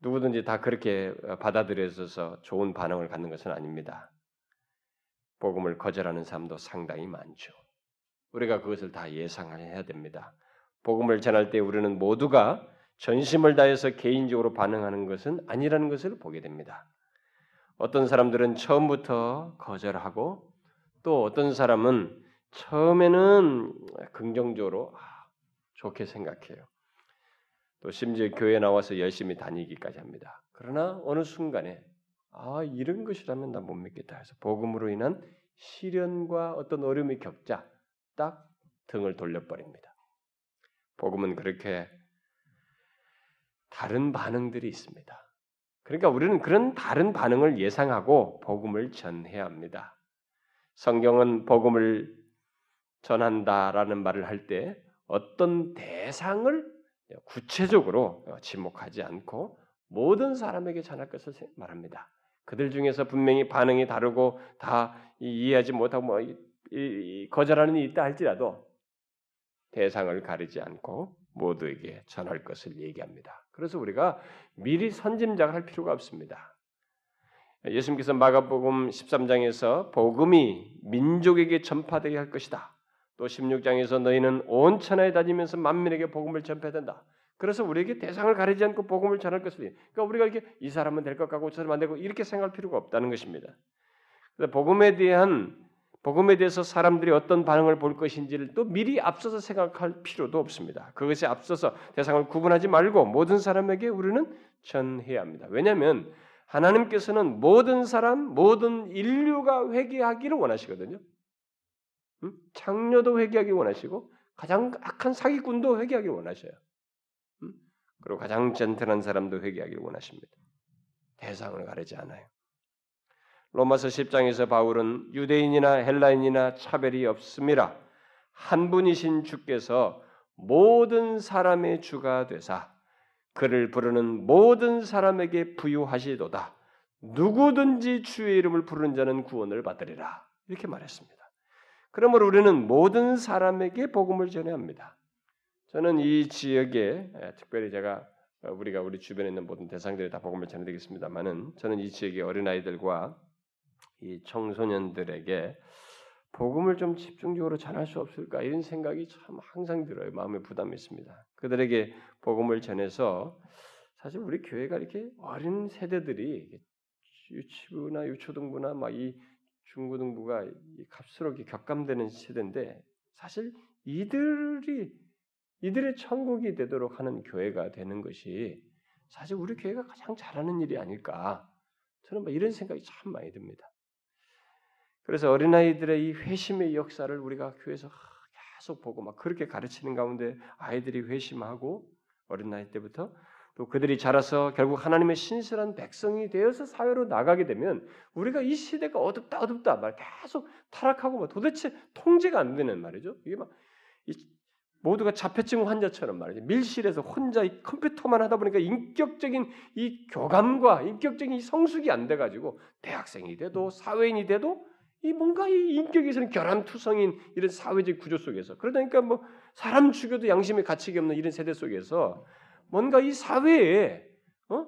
누구든지 다 그렇게 받아들여져서 좋은 반응을 갖는 것은 아닙니다. 복음을 거절하는 사람도 상당히 많죠. 우리가 그것을 다 예상해야 됩니다. 복음을 전할 때 우리는 모두가 전심을 다해서 개인적으로 반응하는 것은 아니라는 것을 보게 됩니다. 어떤 사람들은 처음부터 거절하고 또 어떤 사람은 처음에는 긍정적으로 아, 좋게 생각해요. 또 심지어 교회에 나와서 열심히 다니기까지 합니다. 그러나 어느 순간에 아 이런 것이라면 나 못 믿겠다 해서 복음으로 인한 시련과 어떤 어려움이 겹자 딱 등을 돌려버립니다. 복음은 그렇게 다른 반응들이 있습니다. 그러니까 우리는 그런 다른 반응을 예상하고 복음을 전해야 합니다. 성경은 복음을 전한다라는 말을 할 때 어떤 대상을 구체적으로 지목하지 않고 모든 사람에게 전할 것을 말합니다. 그들 중에서 분명히 반응이 다르고 다 이해하지 못하고 뭐 이, 이, 거절하는 일이 있다 할지라도 대상을 가리지 않고 모두에게 전할 것을 얘기합니다. 그래서 우리가 미리 선짐작을 할 필요가 없습니다. 예수님께서 마가복음 십삼 장에서 복음이 민족에게 전파되게 할 것이다. 또 십육 장에서 너희는 온 천하에 다니면서 만민에게 복음을 전파해야 된다. 그래서 우리에게 대상을 가리지 않고 복음을 전할 것을 그러니까 우리가 이렇게 이 사람은 될 것 같고 저 사람은 안 되고 이렇게 생각할 필요가 없다는 것입니다. 그래서 복음에 대한 복음에 대해서 사람들이 어떤 반응을 볼 것인지를 또 미리 앞서서 생각할 필요도 없습니다. 그것에 앞서서 대상을 구분하지 말고 모든 사람에게 우리는 전해야 합니다. 왜냐하면 하나님께서는 모든 사람, 모든 인류가 회개하기를 원하시거든요. 음? 창녀도 회개하기 원하시고 가장 악한 사기꾼도 회개하기를 원하셔요. 음? 그리고 가장 젠틀한 사람도 회개하기를 원하십니다. 대상을 가리지 않아요. 로마서 십 장에서 바울은 유대인이나 헬라인이나 차별이 없음이라 한 분이신 주께서 모든 사람의 주가 되사 그를 부르는 모든 사람에게 부유하시도다. 누구든지 주의 이름을 부르는 자는 구원을 받으리라. 이렇게 말했습니다. 그러므로 우리는 모든 사람에게 복음을 전해야 합니다. 저는 이 지역에 특별히 제가 우리가 우리 주변에 있는 모든 대상들에 다 복음을 전해드리겠습니다만은 저는 이 지역의 어린아이들과 이 청소년들에게 복음을 좀 집중적으로 전할 수 없을까 이런 생각이 참 항상 들어요. 마음에 부담이 있습니다. 그들에게 복음을 전해서 사실 우리 교회가 이렇게 어린 세대들이 유치부나 유초등부나 막 이 중고등부가 갑수록이 격감되는 세대인데 사실 이들이 이들의 천국이 되도록 하는 교회가 되는 것이 사실 우리 교회가 가장 잘하는 일이 아닐까 저는 막 이런 생각이 참 많이 듭니다. 그래서 어린아이들의 이 회심의 역사를 우리가 교회에서 계속 보고 막 그렇게 가르치는 가운데 아이들이 회심하고 어린아이 때부터 또 그들이 자라서 결국 하나님의 신실한 백성이 되어서 사회로 나가게 되면 우리가 이 시대가 어둡다 어둡다 막 계속 타락하고 막 도대체 통제가 안 되는 말이죠. 이게 막 이 모두가 자폐증 환자처럼 말이죠. 밀실에서 혼자 이 컴퓨터만 하다 보니까 인격적인 이 교감과 인격적인 이 성숙이 안 돼가지고 대학생이 돼도 사회인이 돼도 이 뭔가 이 인격에서는 결함투성인 이런 사회적 구조 속에서 그러다니까 뭐 사람 죽여도 양심의 가책이 없는 이런 세대 속에서 뭔가 이 사회에 어?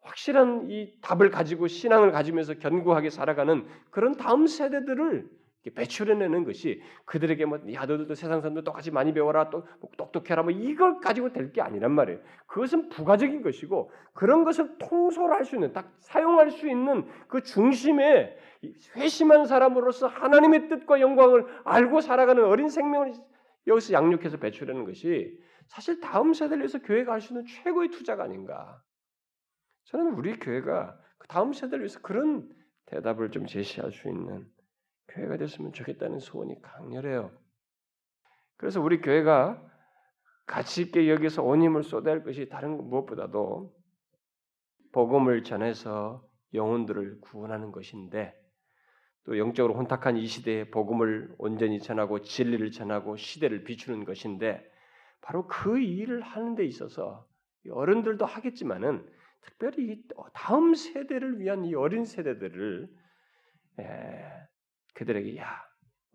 확실한 이 답을 가지고 신앙을 가지면서 견고하게 살아가는 그런 다음 세대들을 배출해내는 것이 그들에게 뭐 야 너들도 세상 사람들 똑같이 많이 배워라 또 똑똑해라 뭐 이걸 가지고 될 게 아니란 말이에요. 그것은 부가적인 것이고 그런 것을 통솔할 수 있는 딱 사용할 수 있는 그 중심에 회심한 사람으로서 하나님의 뜻과 영광을 알고 살아가는 어린 생명을 여기서 양육해서 배출하는 것이 사실 다음 세대를 위해서 교회가 할 수 있는 최고의 투자가 아닌가. 저는 우리 교회가 그 다음 세대를 위해서 그런 대답을 좀 제시할 수 있는 교회가 됐으면 좋겠다는 소원이 강렬해요. 그래서 우리 교회가 가치 있게 여기서 온 힘을 쏟아야 할 것이 다른 무엇보다도 복음을 전해서 영혼들을 구원하는 것인데 또 영적으로 혼탁한 이 시대에 복음을 온전히 전하고 진리를 전하고 시대를 비추는 것인데 바로 그 일을 하는 데 있어서 어른들도 하겠지만은 특별히 다음 세대를 위한 이 어린 세대들을 예, 그들에게 야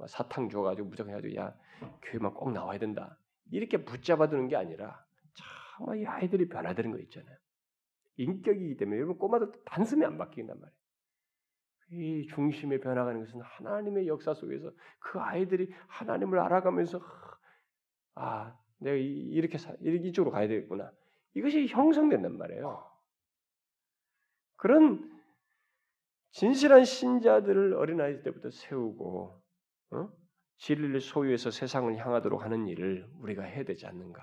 사탕 줘가지고 무조건 해가지고 야 교회만 꼭 나와야 된다 이렇게 붙잡아두는 게 아니라 참 이 아이들이 변화되는 거 있잖아요. 인격이기 때문에 여러분 꼬마도 단숨에 안 바뀐단 말이에요. 이 중심에 변화가는 것은 하나님의 역사 속에서 그 아이들이 하나님을 알아가면서 아 내가 이렇게 사, 이쪽으로 가야 되겠구나 이것이 형성된단 말이에요. 그런 진실한 신자들을 어린아이 때부터 세우고 어? 진리를 소유해서 세상을 향하도록 하는 일을 우리가 해야 되지 않는가.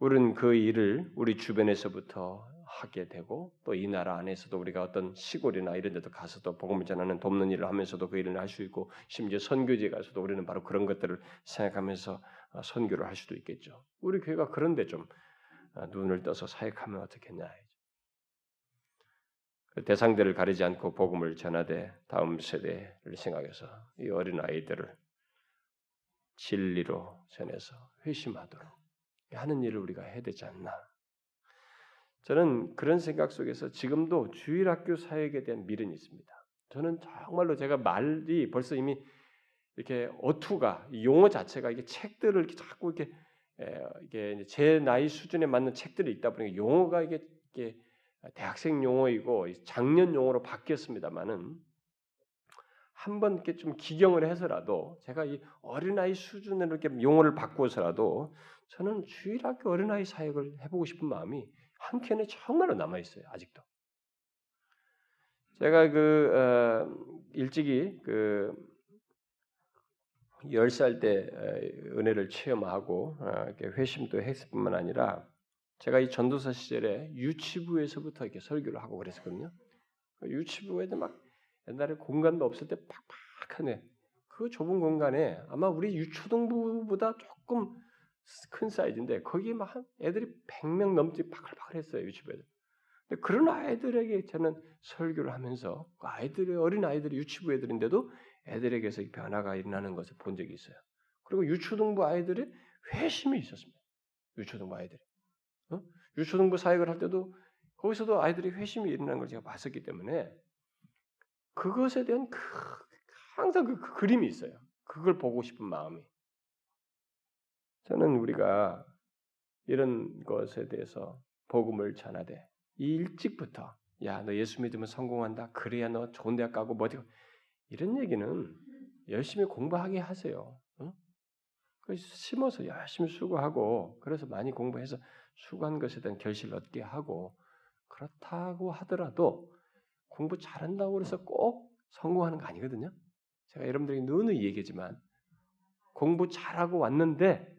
우리는 그 일을 우리 주변에서부터 하게 되고 또 이 나라 안에서도 우리가 어떤 시골이나 이런 데도 가서도 복음을 전하는 돕는 일을 하면서도 그 일을 할 수 있고 심지어 선교지에 가서도 우리는 바로 그런 것들을 생각하면서 선교를 할 수도 있겠죠. 우리 교회가 그런 데 좀 눈을 떠서 사역하면 어떻겠냐. 대상들을 가리지 않고 복음을 전하되 다음 세대를 생각해서 이 어린 아이들을 진리로 전해서 회심하도록 하는 일을 우리가 해야 되지 않나. 저는 그런 생각 속에서 지금도 주일학교 사역에 대한 미련이 있습니다. 저는 정말로 제가 말이 벌써 이미 이렇게 어투가 용어 자체가 이게 책들을 이렇게 자꾸 이렇게 에, 이게 제 나이 수준에 맞는 책들이 있다 보니까 용어가 이게, 이게 대학생 용어이고 작년 용어로 바뀌었습니다만은 한 번 이렇게 좀 기경을 해서라도 제가 이 어린아이 수준으로 이렇게 용어를 바꾸어서라도 저는 주일학교 어린아이 사역을 해보고 싶은 마음이 한켠에 정말로 남아 있어요. 아직도 제가 그 어, 일찍이 그 열 살 때 은혜를 체험하고 어, 이렇게 회심도 했을 뿐만 아니라 제가 이 전도사 시절에 유치부에서부터 이렇게 설교를 하고 그랬었거든요. 유치부에는 막 옛날에 공간도 없을 때 팍팍하네. 그 좁은 공간에 아마 우리 유초등부보다 조금 큰 사이즈인데 거기에 막 애들이 백 명 넘지 바글바글했어요. 유치부에서. 근데 그런 아이들에게 저는 설교를 하면서 그 아이들의 어린 아이들이 유치부 애들인데도 애들에게서 변화가 일어나는 것을 본 적이 있어요. 그리고 유초등부 아이들의 회심이 있었습니다. 유초등부 아이들이. 어? 유초등부 사역을 할 때도 거기서도 아이들이 회심이 일어나는 걸 제가 봤었기 때문에 그것에 대한 그, 항상 그, 그 그림이 있어요. 그걸 보고 싶은 마음이. 저는 우리가 이런 것에 대해서 복음을 전하되 일찍부터 야, 너 예수 믿으면 성공한다. 그래야 너 좋은 대학 가고 뭐 어디 이런 얘기는 열심히 공부하게 하세요. 응? 심어서 열심히 수고하고 그래서 많이 공부해서 수고한 것에 대한 결실을 얻게 하고 그렇다고 하더라도 공부 잘한다고 해서 꼭 성공하는 거 아니거든요. 제가 여러분들에게 누누이 얘기지만 공부 잘하고 왔는데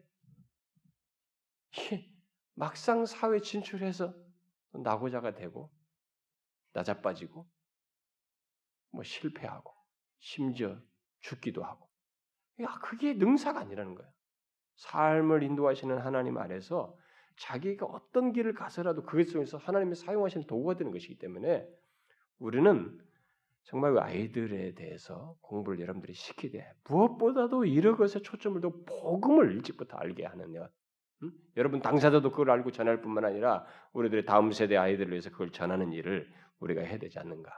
막상 사회 진출해서 낙오자가 되고 낮아빠지고 뭐 실패하고 심지어 죽기도 하고 야, 그게 능사가 아니라는 거예요. 삶을 인도하시는 하나님 안에서 자기가 어떤 길을 가서라도 그것 속에서 하나님이 사용하시는 도구가 되는 것이기 때문에 우리는 정말 아이들에 대해서 공부를 여러분들이 시키되 무엇보다도 이런 것에 초점을 두고 복음을 일찍부터 알게 하는 것. 음? 여러분 당사자도 그걸 알고 전할 뿐만 아니라 우리들의 다음 세대 아이들을 위해서 그걸 전하는 일을 우리가 해야 되지 않는가.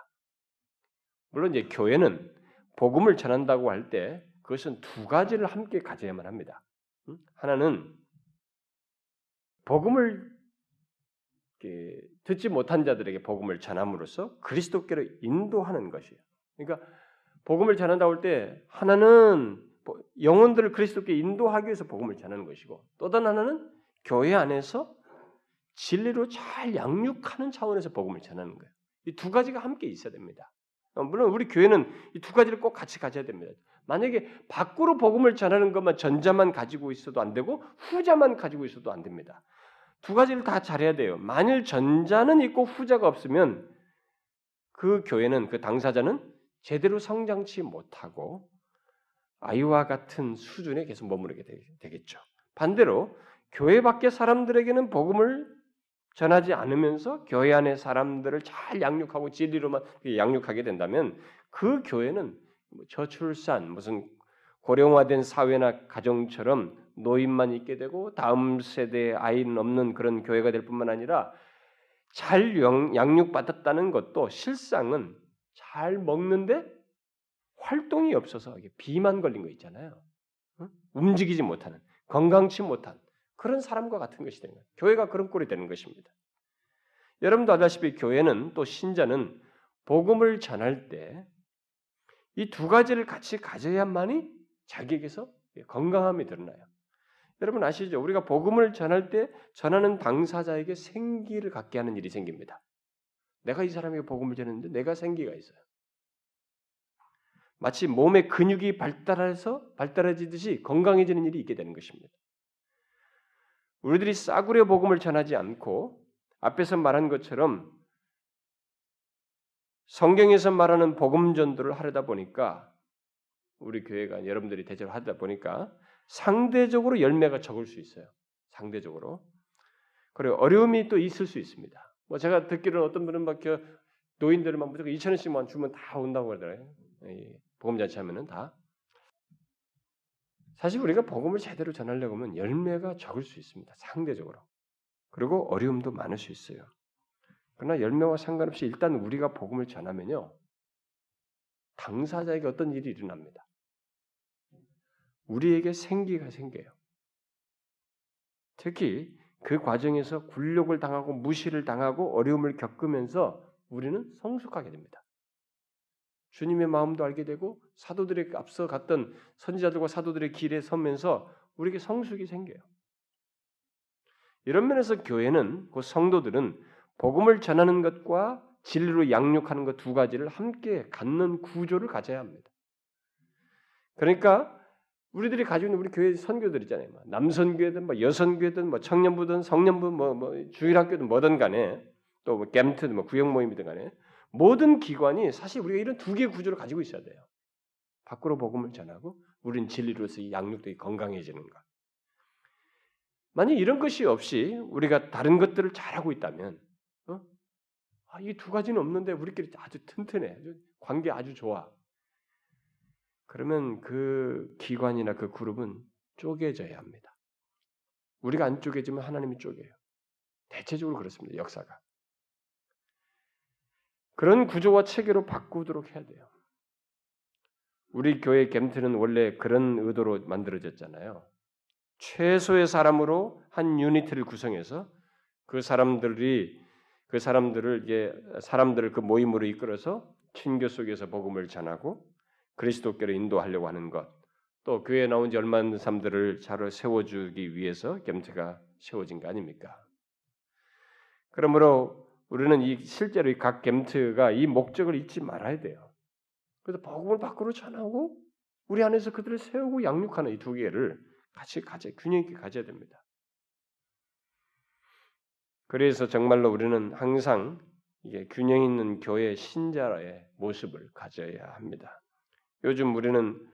물론 이제 교회는 복음을 전한다고 할 때 그것은 두 가지를 함께 가져야만 합니다. 음? 하나는 복음을 듣지 못한 자들에게 복음을 전함으로써 그리스도께로 인도하는 것이에요. 그러니까 복음을 전한다고 할 때 하나는 영혼들을 그리스도께 인도하기 위해서 복음을 전하는 것이고 또 다른 하나는 교회 안에서 진리로 잘 양육하는 차원에서 복음을 전하는 거예요. 이 두 가지가 함께 있어야 됩니다. 물론 우리 교회는 이 두 가지를 꼭 같이 가져야 됩니다. 만약에 밖으로 복음을 전하는 것만 전자만 가지고 있어도 안 되고 후자만 가지고 있어도 안 됩니다. 두 가지를 다 잘해야 돼요. 만일 전자는 있고 후자가 없으면 그 교회는, 그 당사자는 제대로 성장치 못하고 아이와 같은 수준에 계속 머무르게 되겠죠. 반대로 교회 밖의 사람들에게는 복음을 전하지 않으면서 교회 안의 사람들을 잘 양육하고 진리로만 양육하게 된다면 그 교회는 저출산, 무슨 고령화된 사회나 가정처럼 노인만 있게 되고 다음 세대의 아이는 없는 그런 교회가 될 뿐만 아니라 잘 양육받았다는 것도 실상은 잘 먹는데 활동이 없어서 비만 걸린 거 있잖아요. 응? 움직이지 못하는, 건강치 못한 그런 사람과 같은 것이 되는 거예요. 교회가 그런 꼴이 되는 것입니다. 여러분도 알다시피 교회는 또 신자는 복음을 전할 때 이 두 가지를 같이 가져야만이 자기에게서 건강함이 드러나요. 여러분 아시죠? 우리가 복음을 전할 때 전하는 당사자에게 생기를 갖게 하는 일이 생깁니다. 내가 이 사람에게 복음을 전했는데 내가 생기가 있어요. 마치 몸의 근육이 발달해서 발달해지듯이 건강해지는 일이 있게 되는 것입니다. 우리들이 싸구려 복음을 전하지 않고 앞에서 말한 것처럼 성경에서 말하는 복음 전도를 하려다 보니까 우리 교회가 여러분들이 대접을 하다 보니까 상대적으로 열매가 적을 수 있어요. 상대적으로. 그리고 어려움이 또 있을 수 있습니다. 뭐 제가 듣기로는 어떤 분은 막 노인들만 무조건 이천 원씩만 주면 다 온다고 그러더라고요. 복음잔치 하면은 다. 사실 우리가 복음을 제대로 전하려고 하면 열매가 적을 수 있습니다. 상대적으로. 그리고 어려움도 많을 수 있어요. 그러나 열매와 상관없이 일단 우리가 복음을 전하면요. 당사자에게 어떤 일이 일어납니다. 우리에게 생기가 생겨요. 특히 그 과정에서 굴욕을 당하고 무시를 당하고 어려움을 겪으면서 우리는 성숙하게 됩니다. 주님의 마음도 알게 되고 사도들의 앞서 갔던 선지자들과 사도들의 길에 서면서 우리에게 성숙이 생겨요. 이런 면에서 교회는 그 성도들은 복음을 전하는 것과 진리로 양육하는 것 두 가지를 함께 갖는 구조를 가져야 합니다. 그러니까 우리들이 가지고 있는 우리 교회 선교들 있잖아요. 남선교회든 뭐 여선교회든 뭐 청년부든 성년부 뭐, 뭐 주일학교든 뭐든 간에 또 뭐 겜트든 뭐 구역 모임이든 간에 모든 기관이 사실 우리가 이런 두 개의 구조를 가지고 있어야 돼요. 밖으로 복음을 전하고 우린 진리로서 이 양육되기 건강해지는 것. 만약 이런 것이 없이 우리가 다른 것들을 잘하고 있다면 어? 아, 이 두 가지는 없는데 우리끼리 아주 튼튼해. 관계 아주 좋아. 그러면 그 기관이나 그 그룹은 쪼개져야 합니다. 우리가 안 쪼개지면 하나님이 쪼개요. 대체적으로 그렇습니다. 역사가. 그런 구조와 체계로 바꾸도록 해야 돼요. 우리 교회 겜트는 원래 그런 의도로 만들어졌잖아요. 최소의 사람으로 한 유니트를 구성해서 그 사람들이 그 사람들을 이제 사람들을 그 모임으로 이끌어서 친교 속에서 복음을 전하고 그리스도께로 인도하려고 하는 것, 또 교회에 나온 지 얼마 안 된 사람들을 잘 세워주기 위해서 겜트가 세워진 거 아닙니까? 그러므로 우리는 이 실제로 이 각 겜트가 이 목적을 잊지 말아야 돼요. 그래서 복음을 밖으로 전하고 우리 안에서 그들을 세우고 양육하는 이 두 개를 같이 가져 균형 있게 가져야 됩니다. 그래서 정말로 우리는 항상 이게 균형 있는 교회 신자의 모습을 가져야 합니다. 요즘 우리는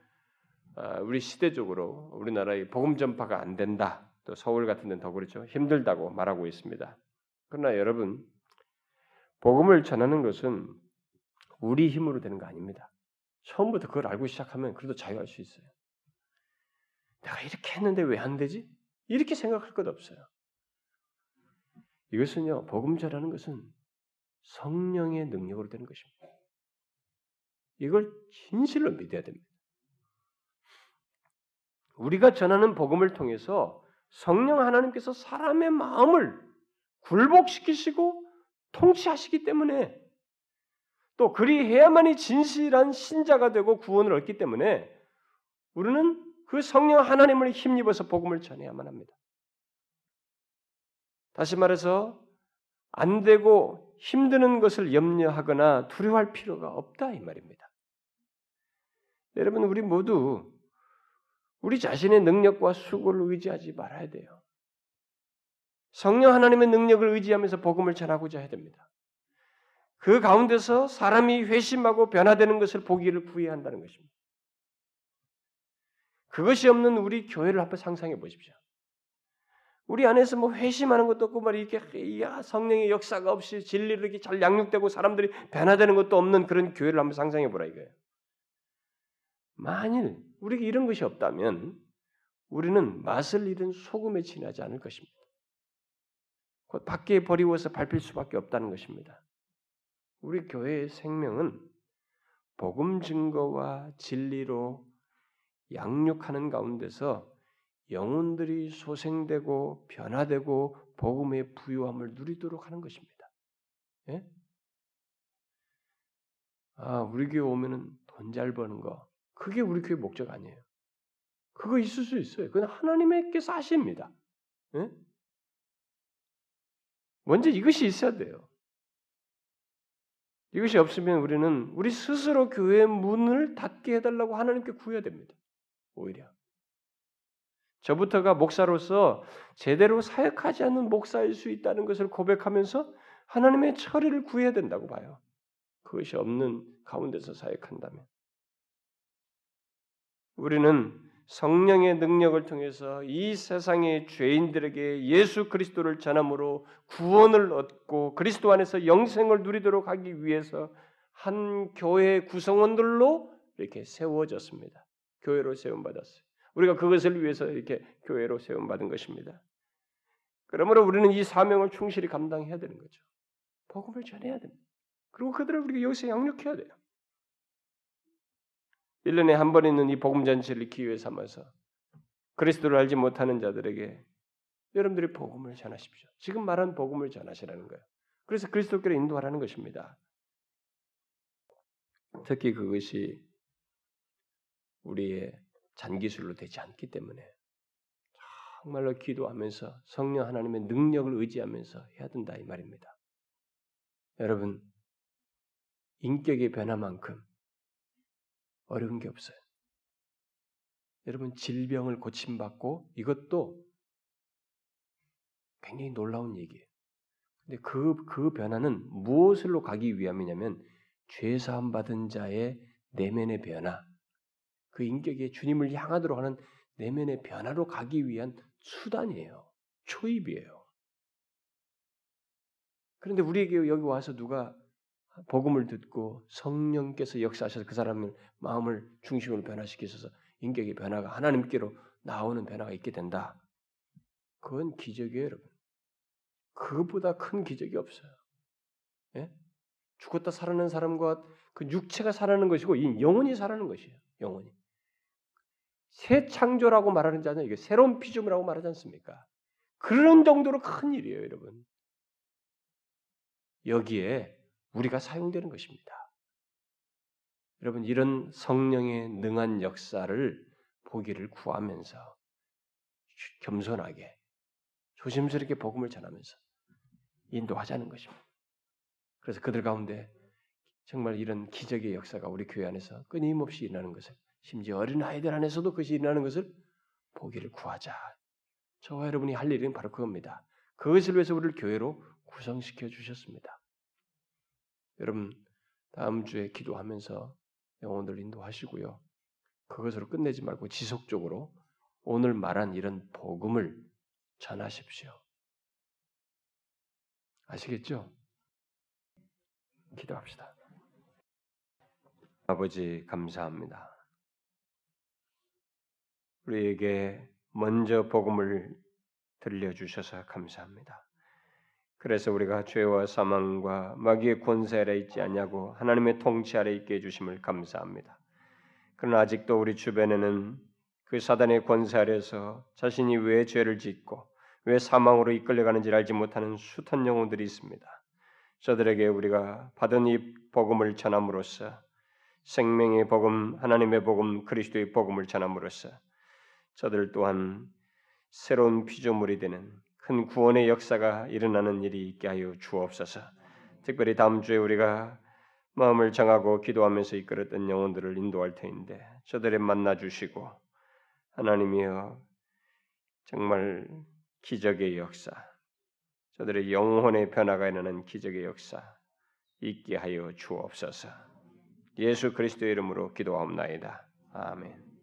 우리 시대적으로 우리나라의 복음 전파가 안 된다. 또 서울 같은 데는 더 그렇죠. 힘들다고 말하고 있습니다. 그러나 여러분, 복음을 전하는 것은 우리 힘으로 되는 거 아닙니다. 처음부터 그걸 알고 시작하면 그래도 자유할 수 있어요. 내가 이렇게 했는데 왜 안 되지? 이렇게 생각할 것 없어요. 이것은요, 복음 전하는 것은 성령의 능력으로 되는 것입니다. 이걸 진실로 믿어야 됩니다. 우리가 전하는 복음을 통해서 성령 하나님께서 사람의 마음을 굴복시키시고 통치하시기 때문에 또 그리해야만이 진실한 신자가 되고 구원을 얻기 때문에 우리는 그 성령 하나님을 힘입어서 복음을 전해야만 합니다. 다시 말해서 안 되고 힘드는 것을 염려하거나 두려워할 필요가 없다 이 말입니다. 여러분, 우리 모두 우리 자신의 능력과 수고를 의지하지 말아야 돼요. 성령 하나님의 능력을 의지하면서 복음을 전하고자 해야 됩니다. 그 가운데서 사람이 회심하고 변화되는 것을 보기를 구해야 한다는 것입니다. 그것이 없는 우리 교회를 한번 상상해 보십시오. 우리 안에서 뭐 회심하는 것도 없고 말이 이렇게 야 성령의 역사가 없이 진리로 이렇게 잘 양육되고 사람들이 변화되는 것도 없는 그런 교회를 한번 상상해 보라 이거예요. 만일 우리에게 이런 것이 없다면 우리는 맛을 잃은 소금에 지나지 않을 것입니다. 곧 밖에 버리워서 밟힐 수밖에 없다는 것입니다. 우리 교회의 생명은 복음 증거와 진리로 양육하는 가운데서 영혼들이 소생되고 변화되고 복음의 부요함을 누리도록 하는 것입니다. 예? 아, 우리 교회 오면은 돈 잘 버는 거, 그게 우리 교회 목적 아니에요. 그거 있을 수 있어요. 그건 하나님께서 하십니다. 예? 먼저 이것이 있어야 돼요. 이것이 없으면 우리는 우리 스스로 교회의 문을 닫게 해달라고 하나님께 구해야 됩니다. 오히려. 저부터가 목사로서 제대로 사역하지 않는 목사일 수 있다는 것을 고백하면서 하나님의 처리를 구해야 된다고 봐요. 그것이 없는 가운데서 사역한다면. 우리는 성령의 능력을 통해서 이 세상의 죄인들에게 예수 그리스도를 전함으로 구원을 얻고 그리스도 안에서 영생을 누리도록 하기 위해서 한 교회 구성원들로 이렇게 세워졌습니다. 교회로 세움받았어요. 우리가 그것을 위해서 이렇게 교회로 세움받은 것입니다. 그러므로 우리는 이 사명을 충실히 감당해야 되는 거죠. 복음을 전해야 됩니다. 그리고 그들을 우리가 여기서 양육해야 돼요. 일 년에 한 번 있는 이 복음잔치를 기회 삼아서 그리스도를 알지 못하는 자들에게 여러분들이 복음을 전하십시오. 지금 말한 복음을 전하시라는 거예요. 그래서 그리스도께로 인도하라는 것입니다. 특히 그것이 우리의 잔기술로 되지 않기 때문에 정말로 기도하면서 성령 하나님의 능력을 의지하면서 해야 된다 이 말입니다. 여러분, 인격의 변화만큼 어려운 게 없어요. 여러분 질병을 고침받고 이것도 굉장히 놀라운 얘기예요. 근데 그, 그 변화는 무엇으로 가기 위함이냐면 죄사함 받은 자의 내면의 변화, 그 인격의 주님을 향하도록 하는 내면의 변화로 가기 위한 수단이에요. 초입이에요. 그런데 우리에게 여기 와서 누가 복음을 듣고 성령께서 역사하셔서 그 사람을 마음을 중심으로 변화시키셔서 인격의 변화가 하나님께로 나오는 변화가 있게 된다. 그건 기적이에요, 여러분. 그것보다 큰 기적이 없어요. 예? 죽었다 살아난 사람과 그 육체가 살아나는 것이고 이 영혼이 살아나는 것이에요. 영혼이. 새 창조라고 말하는 자는 이게 새로운 피조물이라고 말하지 않습니까? 그런 정도로 큰 일이에요, 여러분. 여기에 우리가 사용되는 것입니다. 여러분, 이런 성령의 능한 역사를 보기를 구하면서 겸손하게 조심스럽게 복음을 전하면서 인도하자는 것입니다. 그래서 그들 가운데 정말 이런 기적의 역사가 우리 교회 안에서 끊임없이 일어나는 것을, 심지어 어린아이들 안에서도 그것이 일어나는 것을 보기를 구하자. 저와 여러분이 할 일은 바로 그겁니다. 그것을 위해서 우리를 교회로 구성시켜 주셨습니다. 여러분, 다음 주에 기도하면서 영혼들 인도하시고요. 그것으로 끝내지 말고 지속적으로 오늘 말한 이런 복음을 전하십시오. 아시겠죠? 기도합시다. 아버지, 감사합니다. 우리에게 먼저 복음을 들려주셔서 감사합니다. 그래서 우리가 죄와 사망과 마귀의 권세 아래 있지 않냐고 하나님의 통치 아래 있게 해주심을 감사합니다. 그러나 아직도 우리 주변에는 그 사단의 권세 아래서 자신이 왜 죄를 짓고 왜 사망으로 이끌려가는지를 알지 못하는 숱한 영혼들이 있습니다. 저들에게 우리가 받은 이 복음을 전함으로써, 생명의 복음, 하나님의 복음, 그리스도의 복음을 전함으로써 저들 또한 새로운 피조물이 되는 큰 구원의 역사가 일어나는 일이 있게 하여 주옵소서. 특별히 다음 주에 우리가 마음을 정하고 기도하면서 이끌었던 영혼들을 인도할 터인데 저들을 만나주시고, 하나님이여, 정말 기적의 역사, 저들의 영혼의 변화가 일어나는 기적의 역사 있게 하여 주옵소서. 예수 그리스도의 이름으로 기도하옵나이다. 아멘.